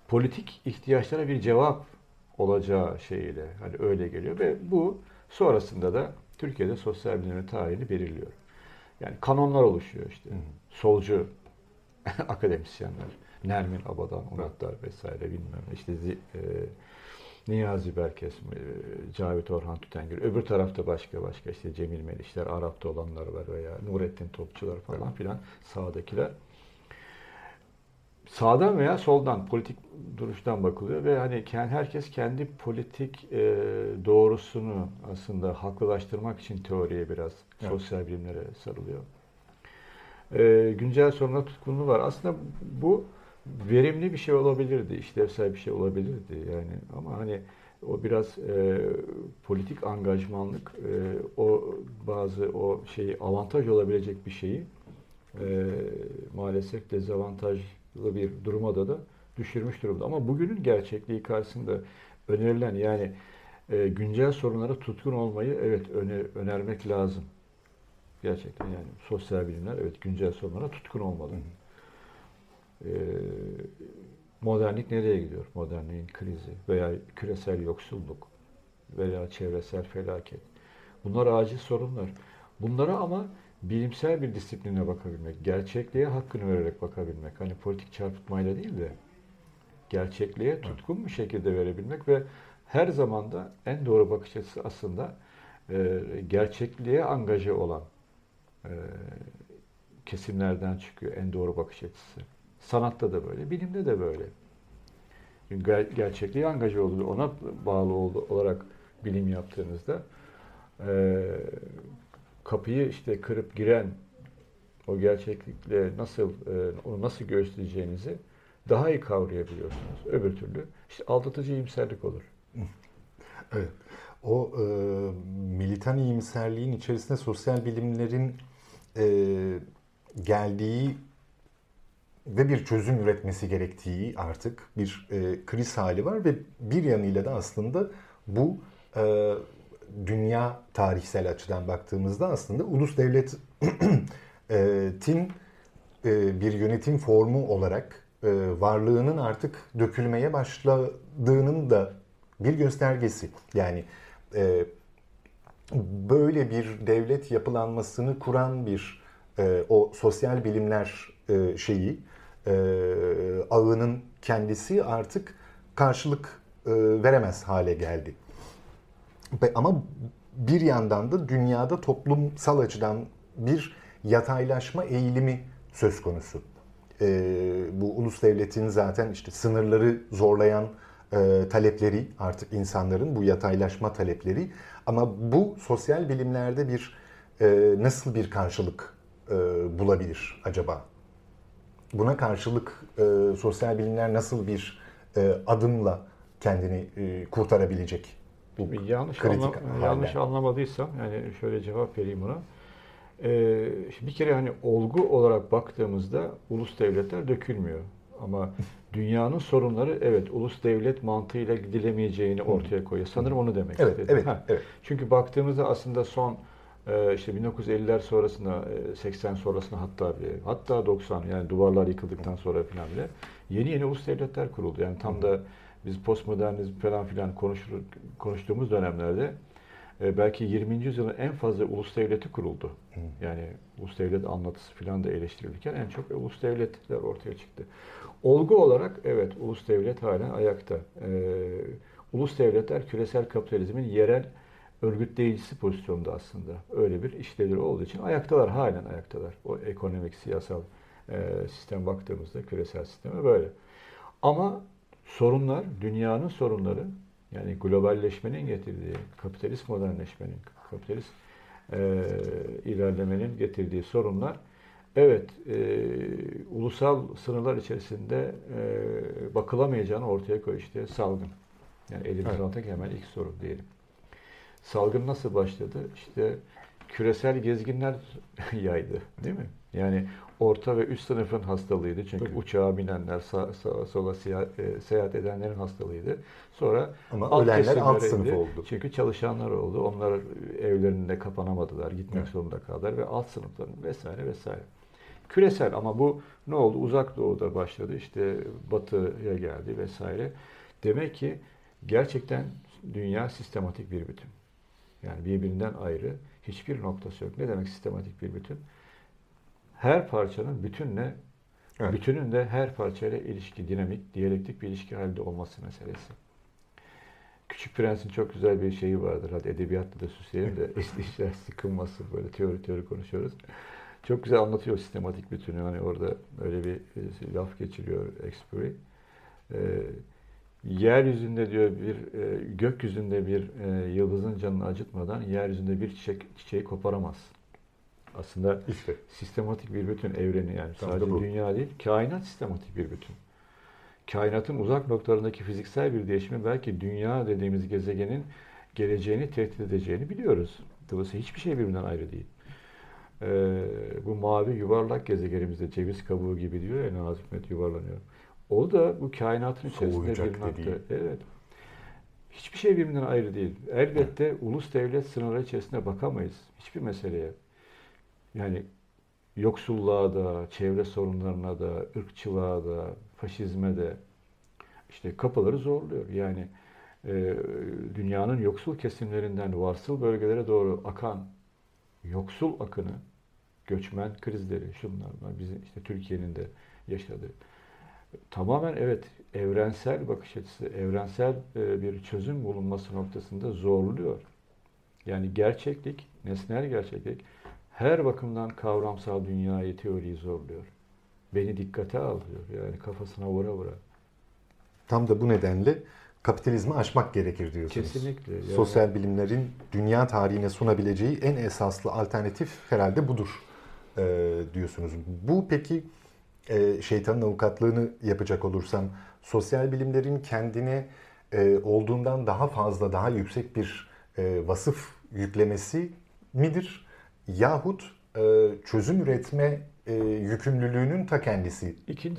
politik ihtiyaçlara bir cevap olacağı şeyiyle hani öyle geliyor ve bu sonrasında da Türkiye'de sosyal bilimlerin tarihini belirliyor. Yani kanonlar oluşuyor işte. Hı hı. Solcu akademisyenler, Nermin Abadan-Unatlar vesaire bilmem işte Niyazi Berkes, Cavit Orhan Tütengil, öbür tarafta başka işte Cemil Meriçler, Arap'ta olanlar var veya Nurettin Topçular falan filan sağdakiler. Sağdan veya soldan politik duruştan bakılıyor ve hani herkes kendi politik doğrusunu aslında haklılaştırmak için teoriye biraz sosyal bilimlere sarılıyor. Güncel soruna tutkunluğu var. Aslında bu verimli bir şey olabilirdi, işlevsel bir şey olabilirdi yani ama hani o biraz politik angajmanlık o şeyi avantaj olabilecek bir şeyi maalesef dezavantaj bir duruma da düşürmüş durumda. Ama bugünün gerçekliği karşısında önerilen yani güncel sorunlara tutkun olmayı evet önermek lazım. Gerçekten yani sosyal bilimler evet güncel sorunlara tutkun olmalı. Modernlik nereye gidiyor? Modernliğin krizi veya küresel yoksulluk veya çevresel felaket. Bunlar acil sorunlar. Bunlara ama bilimsel bir disipline bakabilmek, gerçekliğe hakkını vererek bakabilmek, hani politik çarpıtmayla değil de gerçekliğe tutkun bir şekilde verebilmek ve her zaman da en doğru bakış açısı aslında gerçekliğe angaje olan kesimlerden çıkıyor en doğru bakış açısı. Sanatta da böyle, bilimde de böyle. Çünkü gerçekliğe angaje olduğu, ona bağlı olarak bilim yaptığınızda kapıyı işte kırıp giren o gerçeklikle onu nasıl göğüsleyeceğinizi daha iyi kavrayabiliyorsunuz. Öbür türlü işte aldatıcı iyimserlik olur. Evet. O militan iyimserliğin içerisinde sosyal bilimlerin geldiği ve bir çözüm üretmesi gerektiği artık bir kriz hali var ve bir yanıyla da aslında bu dünya tarihsel açıdan baktığımızda aslında ulus devlet tin bir yönetim formu olarak varlığının artık dökülmeye başladığının da bir göstergesi. Yani böyle bir devlet yapılanmasını kuran bir o sosyal bilimler şeyi ağının kendisi artık karşılık veremez hale geldi. Ama bir yandan da dünyada toplumsal açıdan bir yataylaşma eğilimi söz konusu. Bu ulus devletin zaten işte sınırları zorlayan talepleri, artık insanların bu yataylaşma talepleri, ama bu sosyal bilimlerde bir nasıl bir karşılık bulabilir acaba? Buna karşılık sosyal bilimler nasıl bir adımla kendini kurtarabilecek? Şimdi yanlış anlamadıysam, yani şöyle cevap vereyim buna. Bir kere hani olgu olarak baktığımızda ulus devletler dökülmüyor. Ama dünyanın sorunları, evet, ulus devlet mantığıyla gidilemeyeceğini ortaya koyuyor. Sanırım onu demek istedim. Evet. Çünkü baktığımızda aslında son işte 1950'ler sonrasında, 80 sonrasında, hatta 90, yani duvarlar yıkıldıktan sonra falan bile yeni ulus devletler kuruldu. Yani tam da biz postmodernizm falan filan konuştuğumuz dönemlerde belki 20. yüzyılın en fazla ulus devleti kuruldu. Yani ulus devlet anlatısı filan da eleştirilirken en çok ulus devletler ortaya çıktı. Olgu olarak evet, ulus devlet halen ayakta. Ulus devletler küresel kapitalizmin yerel örgütleyicisi pozisyonda aslında. Öyle bir işleri olduğu için ayaktalar, halen ayaktalar. O ekonomik, siyasal sistem baktığımızda küresel sisteme böyle. Ama sorunlar, dünyanın sorunları, yani globalleşmenin getirdiği, kapitalist modernleşmenin, kapitalist ilerlemenin getirdiği sorunlar, evet, ulusal sınırlar içerisinde bakılamayacağını ortaya koyuyor. İşte salgın. Yani elimizden aldık, hemen ilk sorun diyelim. Salgın nasıl başladı? İşte küresel gezginler yaydı, değil mi? Yani orta ve üst sınıfın hastalığıydı. Çünkü uçağa binenler, sağa sola seyahat edenlerin hastalığıydı. Sonra ama ölenler alt sınıf oldu. Çünkü çalışanlar oldu. Onlar evlerinde kapanamadılar. Gitmek zorunda kaldılar ve alt sınıfların vesaire. Küresel, ama bu ne oldu? Uzak Doğu'da başladı. İşte Batı'ya geldi vesaire. Demek ki gerçekten dünya sistematik bir bütün. Yani birbirinden ayrı hiçbir noktası yok. Ne demek sistematik bir bütün? Her parçanın bütünle, bütünün de her parçayla ilişki, dinamik, diyalektik bir ilişki halinde olması meselesi. Küçük Prens'in çok güzel bir şeyi vardır. Hadi edebiyatta da süsleyelim de işler sıkılmasın, böyle teori konuşuyoruz. Çok güzel anlatıyor sistematik bütünü. Hani orada öyle bir laf geçiriyor Expiry. Yeryüzünde diyor gökyüzünde bir yıldızın canını acıtmadan yeryüzünde bir çiçeği koparamazsın. Aslında işte sistematik bir bütün, evreni, yani sadece dünya değil, kainat sistematik bir bütün. Kainatın uzak noktalarındaki fiziksel bir değişimi belki dünya dediğimiz gezegenin geleceğini tehdit edeceğini biliyoruz. Dolayısıyla hiçbir şey birbirinden ayrı değil. Bu mavi yuvarlak gezegenimizde ceviz kabuğu gibi diyor ya Nazım Hikmet, yuvarlanıyor. O da bu kainatın içerisinde bir, evet. Hiçbir şey birbirinden ayrı değil. Elbette ulus devlet sınırları içerisinde bakamayız hiçbir meseleye. Yani yoksulluğa da, çevre sorunlarına da, ırkçılığa da, faşizme de, işte kapıları zorluyor. Yani dünyanın yoksul kesimlerinden varsıl bölgelere doğru akan yoksul akını, göçmen krizleri, şunlar, bizim işte Türkiye'nin de yaşadığı. Tamamen evet, evrensel bakış açısı, evrensel bir çözüm bulunması noktasında zorluyor. Yani gerçeklik, nesnel gerçeklik her bakımdan kavramsal dünyayı, teoriyi zorluyor. Beni dikkate alıyor, yani kafasına vura. Tam da bu nedenle kapitalizmi aşmak gerekir diyorsunuz. Kesinlikle. Yani sosyal bilimlerin dünya tarihine sunabileceği en esaslı alternatif herhalde budur diyorsunuz. Bu peki, şeytanın avukatlığını yapacak olursam, sosyal bilimlerin kendine olduğundan daha fazla, daha yüksek bir vasıf yüklemesi midir? Yahut çözüm üretme yükümlülüğünün ta kendisi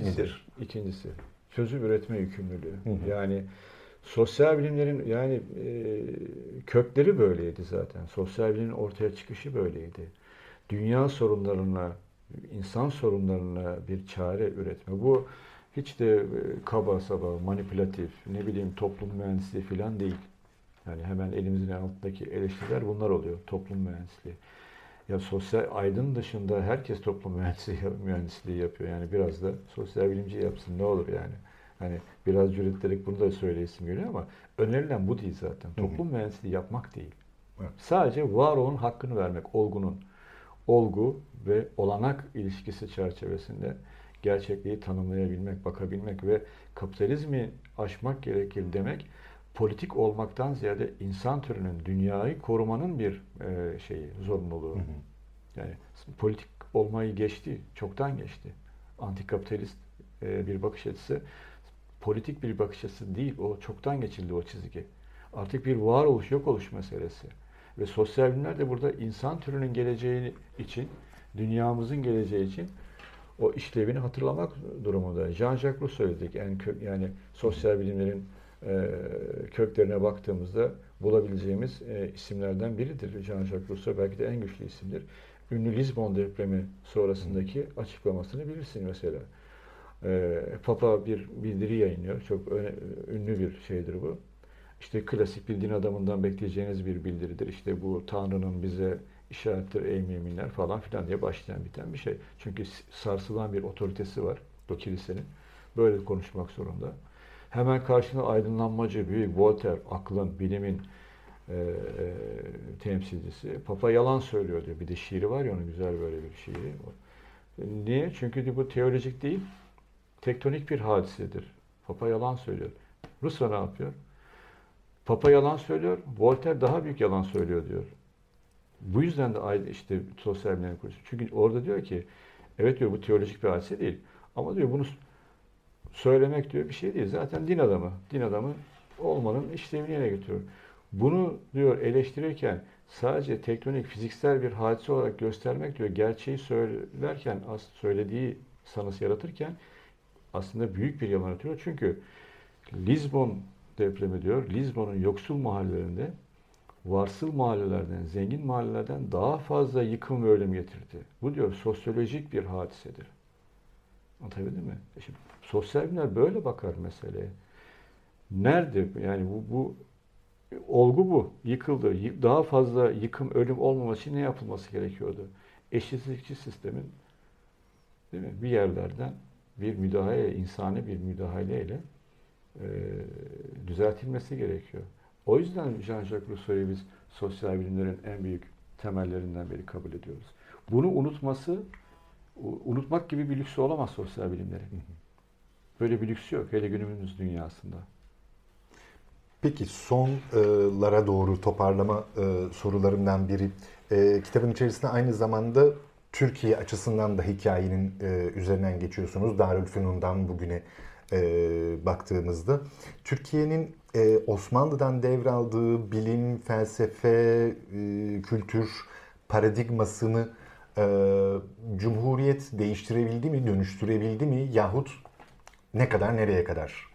midir? İkincisi. Çözüm üretme yükümlülüğü. Yani sosyal bilimlerin yani kökleri böyleydi zaten. Sosyal bilimin ortaya çıkışı böyleydi. Dünya sorunlarına, insan sorunlarına bir çare üretme. Bu hiç de kaba saba, manipülatif, ne bileyim toplum mühendisliği falan değil. Yani hemen elimizin altındaki eleştiriler bunlar oluyor. Toplum mühendisliği. Ya sosyal aydın dışında herkes toplum mühendisliği yapıyor. Yani biraz da sosyal bilimci yapsın ne olur yani. Hani biraz cüretlerek bunu da söyleyesim geliyor ama önerilen bu değil zaten. Toplum mühendisliği yapmak değil. Evet. Sadece var olun hakkını vermek, olgunun. Olgu ve olanak ilişkisi çerçevesinde gerçekliği tanımlayabilmek, bakabilmek ve kapitalizmi aşmak gerekir demek, politik olmaktan ziyade insan türünün, dünyayı korumanın bir şeyi, zorunluluğu. Hı hı. Yani politik olmayı geçti, çoktan geçti. Antikapitalist bir bakış açısı, politik bir bakış açısı değil, o çoktan geçildi o çizgi. Artık bir varoluş, yok oluş meselesi. Ve sosyal bilimler de burada insan türünün geleceği için, dünyamızın geleceği için o işlevini hatırlamak durumunda. Jean-Jacques Rousseau dedik, yani sosyal bilimlerin köklerine baktığımızda bulabileceğimiz isimlerden biridir. Jean-Jacques Rousseau belki de en güçlü isimdir. Ünlü Lizbon depremi sonrasındaki açıklamasını bilirsin mesela. Papa bir bildiri yayınlıyor. Çok ünlü bir şeydir bu. İşte klasik bir din adamından bekleyeceğiniz bir bildiridir. İşte bu Tanrı'nın bize işarettir ey müminler falan filan diye başlayan biten bir şey. Çünkü sarsılan bir otoritesi var bu kilisenin. Böyle konuşmak zorunda. Hemen karşına aydınlanmacı, büyük Voltaire, aklın, bilimin temsilcisi. Papa yalan söylüyor diyor. Bir de şiiri var ya onun güzel böyle bir şiiri. Niye? Çünkü bu teolojik değil, tektonik bir hadisedir. Papa yalan söylüyor. Rousseau ne yapıyor? Papa yalan söylüyor, Voltaire daha büyük yalan söylüyor diyor. Bu yüzden de işte sosyal bilimler kurucu. Çünkü orada diyor ki, evet diyor bu teolojik bir hadise değil. Ama diyor bunu söylemek diyor bir şey değil. Zaten din adamı olmanın işlevini yerine getiriyor. Bunu diyor eleştirirken sadece tektonik, fiziksel bir hadise olarak göstermek diyor, gerçeği söylerken, söylediği sanısı yaratırken aslında büyük bir yalan atıyor. Çünkü Lizbon depremi diyor, Lizbon'un yoksul mahallelerinde, varsıl mahallelerden, zengin mahallelerden daha fazla yıkım ve ölüm getirdi. Bu diyor sosyolojik bir hadisedir. Anlatabildim mi? Şimdi sosyal bilimler böyle bakar meseleye. Nerede? Yani bu olgu bu. Yıkıldı. Daha fazla yıkım, ölüm olmaması için ne yapılması gerekiyordu? Eşitsizlikçi sistemin değil mi? Bir yerlerden bir müdahale, insani bir müdahaleyle düzeltilmesi gerekiyor. O yüzden Jean-Jacques Rousseau'yu biz sosyal bilimlerin en büyük temellerinden biri kabul ediyoruz. Bunu unutmak gibi bir lüksü olamaz sosyal bilimlerin. Böyle bir lüksü yok hele günümüz dünyasında. Peki sonlara doğru toparlama sorularımdan biri. Kitabın içerisinde aynı zamanda Türkiye açısından da hikayenin üzerinden geçiyorsunuz. Darülfünun'dan bugüne baktığımızda. Türkiye'nin Osmanlı'dan devraldığı bilim, felsefe, kültür paradigmasını Cumhuriyet değiştirebildi mi, dönüştürebildi mi yahut ne kadar, nereye kadar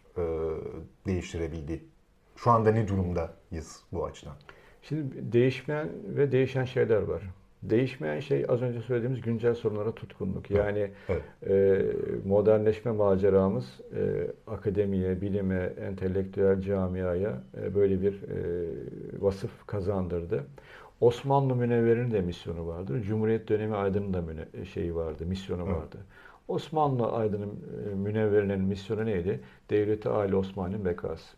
değiştirebildi? Şu anda ne durumdayız bu açıdan? Şimdi değişmeyen ve değişen şeyler var. Değişmeyen şey az önce söylediğimiz güncel sorunlara tutkunluk. Yani evet. Modernleşme maceramız akademiye, bilime, entelektüel camiaya böyle bir vasıf kazandırdı. Osmanlı Münevveri'nin de misyonu vardı. Cumhuriyet dönemi aydının da şeyi vardı, misyonu vardı. Evet. Osmanlı aydının Münevveri'nin misyonu neydi? Devleti âli Osmanlı'nın bekası.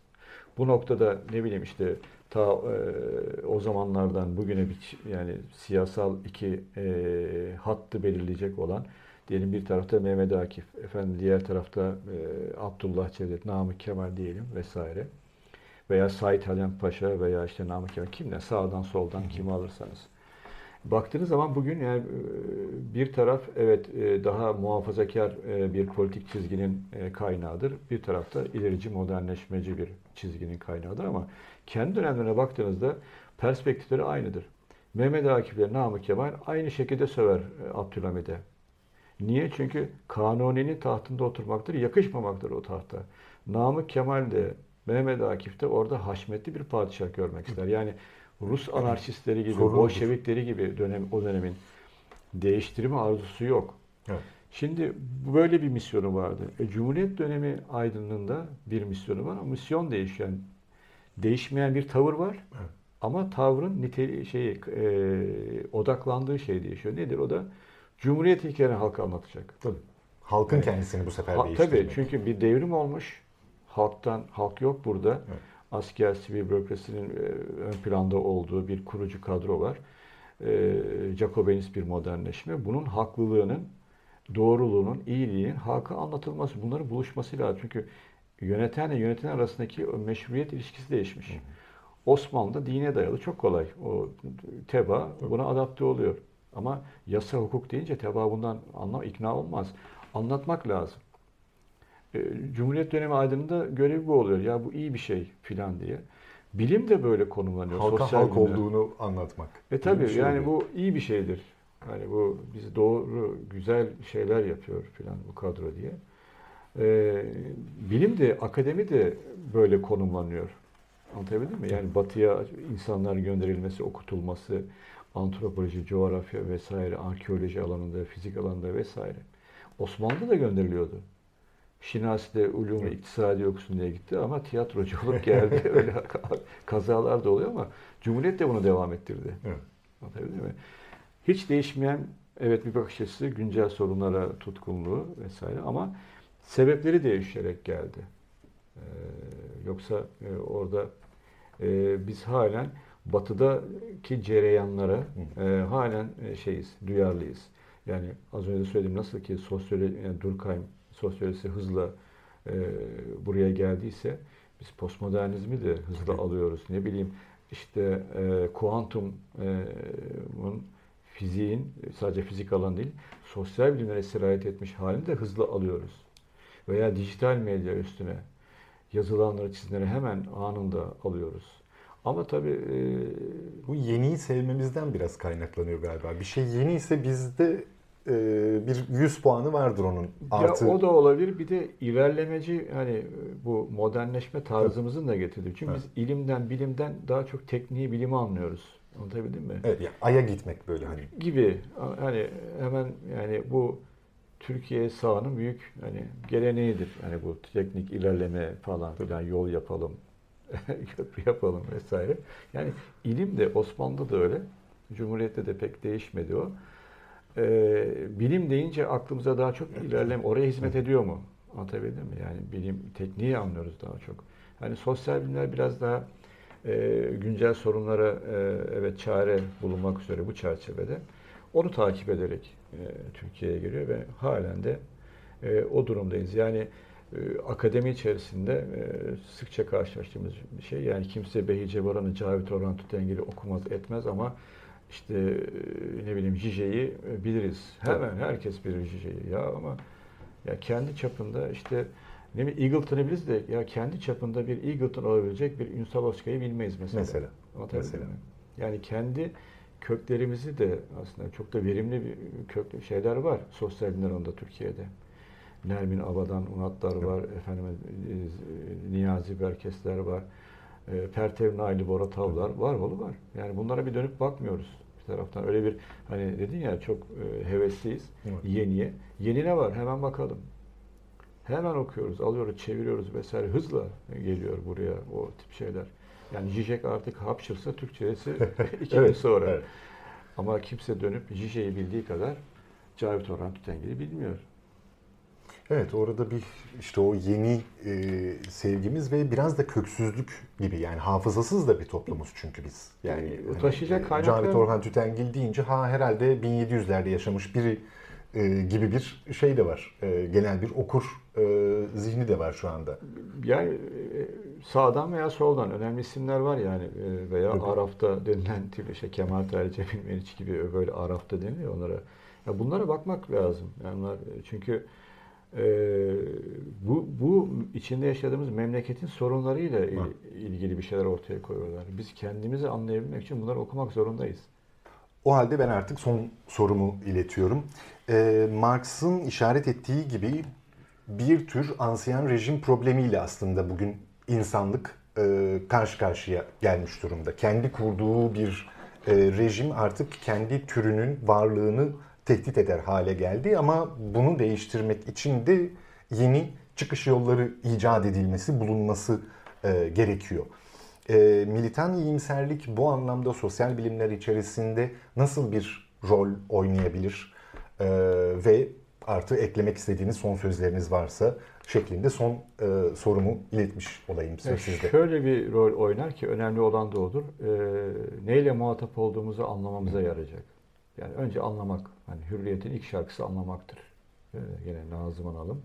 Bu noktada ne bileyim işte ta o zamanlardan bugüne yani siyasal iki hattı belirleyecek olan diyelim bir tarafta Mehmet Akif, diğer tarafta Abdullah Cevdet, Namık Kemal diyelim vesaire. Veya Said Halim Paşa veya işte Namık Kemal kimle sağdan soldan kimi alırsanız. Baktığınız zaman bugün yani bir taraf evet daha muhafazakar bir politik çizginin kaynağıdır. Bir tarafta ilerici modernleşmeci bir çizginin kaynağıdır ama kendi dönemlerine baktığınızda perspektifleri aynıdır. Mehmet Akif ile Namık Kemal aynı şekilde söver Abdülhamid'e. Niye? Çünkü Kanuni'nin tahtında oturmaktır, yakışmamaktır o tahta. Namık Kemal de Mehmet Akif de orada haşmetli bir padişah görmek ister. Yani Rus anarşistleri gibi, Bolşevikleri gibi o dönemin değiştirme arzusu yok. Evet. Şimdi böyle bir misyonu vardı. Cumhuriyet dönemi aydınlığında bir misyonu var ama misyon değişen, değişmeyen bir tavır var. Evet. Ama tavrın odaklandığı şey değişiyor. Nedir o da? Cumhuriyet hikayesini halka anlatacak. Tabii. Halkın kendisini bu sefer değiştirmek. Tabii, çünkü bir devrim olmuş. Halk yok burada. Evet. Asker, sivil bürokrasinin ön planda olduğu bir kurucu kadro var. Jacobenist bir modernleşme. Bunun haklılığının, doğruluğunun, iyiliğinin halka anlatılması, bunların buluşması lazım. Çünkü yönetenle yöneten arasındaki meşruiyet ilişkisi değişmiş. Hı hı. Osmanlı'da dine dayalı çok kolay. O teba buna adapte oluyor. Ama yasa, hukuk deyince teba bundan ikna olmaz. Anlatmak lazım. Cumhuriyet dönemi aydınında görevi bu oluyor. Ya bu iyi bir şey filan diye. Bilim de böyle konumlanıyor. Halka halk olduğunu anlatmak. Tabii şey yani bu iyi bir şeydir. Yani bu biz doğru, güzel şeyler yapıyor filan bu kadro diye. Bilim de, akademi de böyle konumlanıyor. Anlatabildim mi? Yani batıya insanlar gönderilmesi, okutulması, antropoloji, coğrafya vesaire, arkeoloji alanında, fizik alanında vesaire. Osmanlı'da da gönderiliyordu. Şinasi'de ulûm-i iktisadi okusun diye gitti ama tiyatrocu olup geldi. Öyle kazalar da oluyor ama Cumhuriyet de bunu devam ettirdi. Evet. Anlatabildim mi? Hiç değişmeyen, evet, bir bakış açısı, güncel sorunlara tutkunluğu vesaire ama sebepleri değişerek geldi. Yoksa orada biz halen batıdaki cereyanlara halen şeyiz, duyarlıyız. Yani az önce de söyledim, nasıl ki Durkheim sosyolojisi hızla buraya geldiyse biz postmodernizmi de hızla alıyoruz. Ne bileyim işte kuantumun, fiziğin, sadece fizik alanı değil, sosyal bilimlere sirayet etmiş halini de hızla alıyoruz. Veya dijital medya üstüne yazılanları, çizilenleri hemen anında alıyoruz. Ama tabii bu yeniyi sevmemizden biraz kaynaklanıyor galiba. Bir şey yeni ise bizde bir 100 puanı vardır onun. Artı. Ya o da olabilir. Bir de ilerlemeci, hani bu modernleşme tarzımızın da getirdiği. Çünkü biz ilimden, bilimden daha çok tekniği, bilimi anlıyoruz. Anlatabildim mi? Evet, yani Ay'a gitmek böyle hani. Gibi. Hani hemen yani bu Türkiye sahanın büyük hani geleneğidir. Hani bu teknik ilerleme falan filan, yol yapalım, köprü yapalım vesaire. Yani ilim de Osmanlı'da da öyle. Cumhuriyet'te de pek değişmedi o. Bilim deyince aklımıza daha çok ilerleme, oraya hizmet ediyor mu? Anlatabildim mi? Yani bilim, tekniği anlıyoruz daha çok. Hani sosyal bilimler biraz daha güncel sorunlara evet çare bulunmak üzere bu çerçevede. Onu takip ederek Türkiye'ye geliyor ve halen de o durumdayız. Yani akademi içerisinde sıkça karşılaştığımız bir şey. Yani kimse Behice Boran'ı, Cavit Orhan Tütengil'i okumaz etmez ama işte ne bileyim Žižek'i biliriz. Hemen herkes bilir Žižek'i. Ya ama ya kendi çapında işte ne bileyim Eagleton'ı biliriz de ya kendi çapında bir Eagleton olabilecek bir Ünsalowska'yı bilmeyiz mesela. Mesela. Yani kendi köklerimizi de aslında çok da verimli bir köklü şeyler var sosyal bilimler alanında Türkiye'de. Nermin Abadan-Unatlar var, efendim Niyazi Berkesler var, Pertev Naili Boratavlar var, var. Yani bunlara bir dönüp bakmıyoruz bir taraftan. Öyle bir hani dedin ya çok hevesliyiz yeniye. Yeni ne var? Hemen bakalım. Hemen okuyoruz, alıyoruz, çeviriyoruz vesaire. Hızla geliyor buraya o tip şeyler. Yani Žižek artık hapşırsa Türkçesi 2 yıl sonra. Evet. Ama kimse dönüp Žižek'i bildiği kadar Cavit Orhan Tütengil'i bilmiyor. Evet, orada bir işte o yeni sevgimiz ve biraz da köksüzlük gibi, yani hafızasız da bir toplumuz çünkü biz. Yani taşıyacak hani, Cavit Orhan Tütengil deyince herhalde 1700'lerde yaşamış biri gibi bir şey de var. Genel bir okur zihni de var şu anda. Yani sağdan veya soldan önemli isimler var yani veya Araf'ta denilen türlü şey, Kemal Tahir, Cemil Meriç gibi böyle Araf'ta deniliyor onlara. Ya bunlara bakmak lazım. Yani onlar, çünkü bu içinde yaşadığımız memleketin sorunlarıyla ilgili bir şeyler ortaya koyuyorlar. Biz kendimizi anlayabilmek için bunları okumak zorundayız. O halde ben artık son sorumu iletiyorum. Marx'ın işaret ettiği gibi bir tür ansiyen rejim problemiyle aslında bugün insanlık karşı karşıya gelmiş durumda. Kendi kurduğu bir rejim artık kendi türünün varlığını tehdit eder hale geldi ama bunu değiştirmek için de yeni çıkış yolları icat edilmesi, bulunması gerekiyor. Militan iyimserlik bu anlamda sosyal bilimler içerisinde nasıl bir rol oynayabilir ve artı eklemek istediğiniz son sözleriniz varsa şeklinde son sorumu iletmiş olayım sizde. Şöyle bir rol oynar ki önemli olan da odur. Neyle muhatap olduğumuzu anlamamıza yarayacak. Yani önce anlamak, hani Hürriyet'in ilk şarkısı anlamaktır. Yine Nazım Hanım.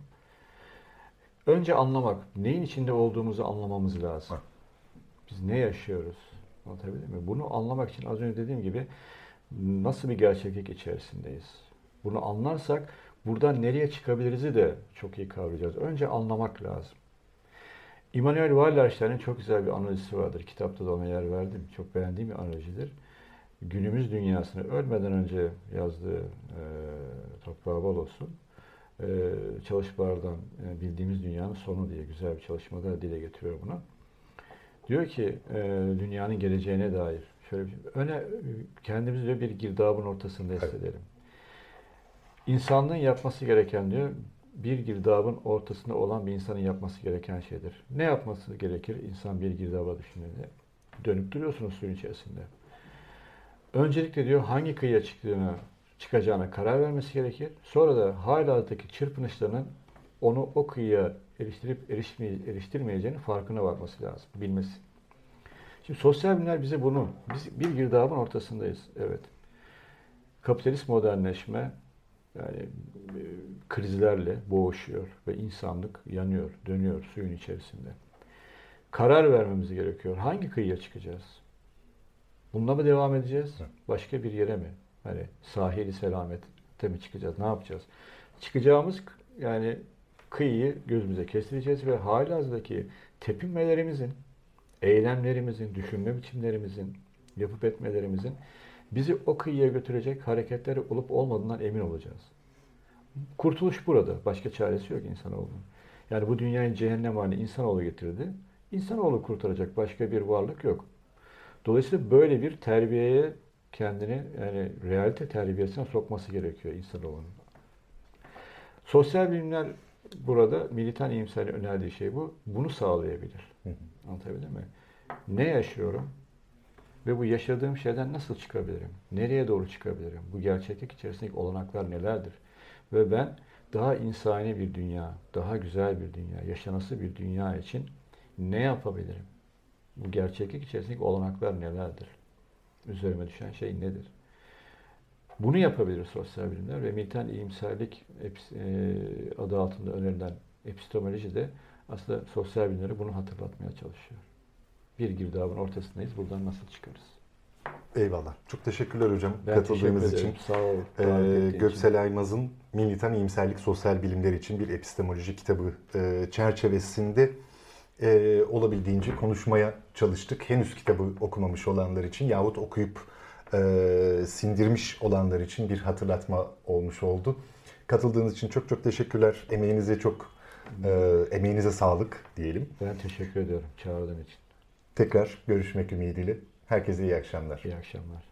Önce anlamak, neyin içinde olduğumuzu anlamamız lazım. Ha. Biz ne yaşıyoruz? Anlatabilir miyim? Bunu anlamak için az önce dediğim gibi nasıl bir gerçeklik içerisindeyiz? Bunu anlarsak buradan nereye çıkabiliriz'i de çok iyi kavrayacağız. Önce anlamak lazım. İmanuel Wallerstein'in çok güzel bir analojisi vardır. Kitapta da ona yer verdim. Çok beğendiğim bir analojidir. Günümüz dünyasını ölmeden önce yazdığı Toprağı Bal Olsun çalışmalardan bildiğimiz dünyanın sonu diye güzel bir çalışmada dile getiriyor buna. Diyor ki dünyanın geleceğine dair şöyle bir şey. Kendimizi bir girdabın ortasında hissedelim. İnsanlığın yapması gereken diyor, bir girdabın ortasında olan bir insanın yapması gereken şeydir. Ne yapması gerekir insan bir girdaba düşündüğünde? Dönüp duruyorsunuz suyun içerisinde. Öncelikle diyor hangi kıyıya çıkacağına karar vermesi gerekir. Sonra da hâlâdaki çırpınışlarının onu o kıyıya eriştirip eriştirmeyeceğinin farkına varması lazım, bilmesi. Şimdi sosyal bilimler bize bunu, biz bir girdabın ortasındayız, evet. Kapitalist modernleşme, yani krizlerle boğuşuyor ve insanlık yanıyor, dönüyor suyun içerisinde. Karar vermemiz gerekiyor. Hangi kıyıya çıkacağız? Bununla mı devam edeceğiz? Başka bir yere mi? Hani sahili selamete mi çıkacağız? Ne yapacağız? Çıkacağımız yani kıyıyı gözümüze kestireceğiz ve halihazırdaki tepinmelerimizin, eylemlerimizin, düşünme biçimlerimizin, yapıp etmelerimizin bizi o kıyıya götürecek hareketleri olup olmadığından emin olacağız. Kurtuluş burada. Başka çaresi yok insanoğlunun. Yani bu dünyayı cehennem haline insanoğlu getirdi. İnsanoğlu kurtaracak başka bir varlık yok. Dolayısıyla böyle bir terbiyeye kendini, yani realite terbiyesine sokması gerekiyor insanoğlunun. Sosyal bilimler burada militan iyimserliğe önerdiği şey bu. Bunu sağlayabilir. Anlatabildim mi? Ne yaşıyorum? Ve bu yaşadığım şeyden nasıl çıkabilirim? Nereye doğru çıkabilirim? Bu gerçeklik içerisindeki olanaklar nelerdir? Ve ben daha insani bir dünya, daha güzel bir dünya, yaşanası bir dünya için ne yapabilirim? Bu gerçeklik içerisindeki olanaklar nelerdir? Üzerime düşen şey nedir? Bunu yapabilir sosyal bilimler ve militan iyimserlik adı altında önerilen epistemoloji de aslında sosyal bilimleri bunu hatırlatmaya çalışıyor. Bir girdabın ortasındayız. Buradan nasıl çıkarız? Eyvallah. Çok teşekkürler hocam katıldığınız için. Sağ olun. Göksel Almaz'ın Militan İyimserlik Sosyal Bilimler için bir epistemoloji kitabı çerçevesinde olabildiğince konuşmaya çalıştık. Henüz kitabı okumamış olanlar için yahut okuyup sindirmiş olanlar için bir hatırlatma olmuş oldu. Katıldığınız için çok çok teşekkürler. Emeğinize sağlık diyelim. Ben teşekkür ediyorum çağırdığım için. Tekrar görüşmek ümidiyle. Herkese iyi akşamlar. İyi akşamlar.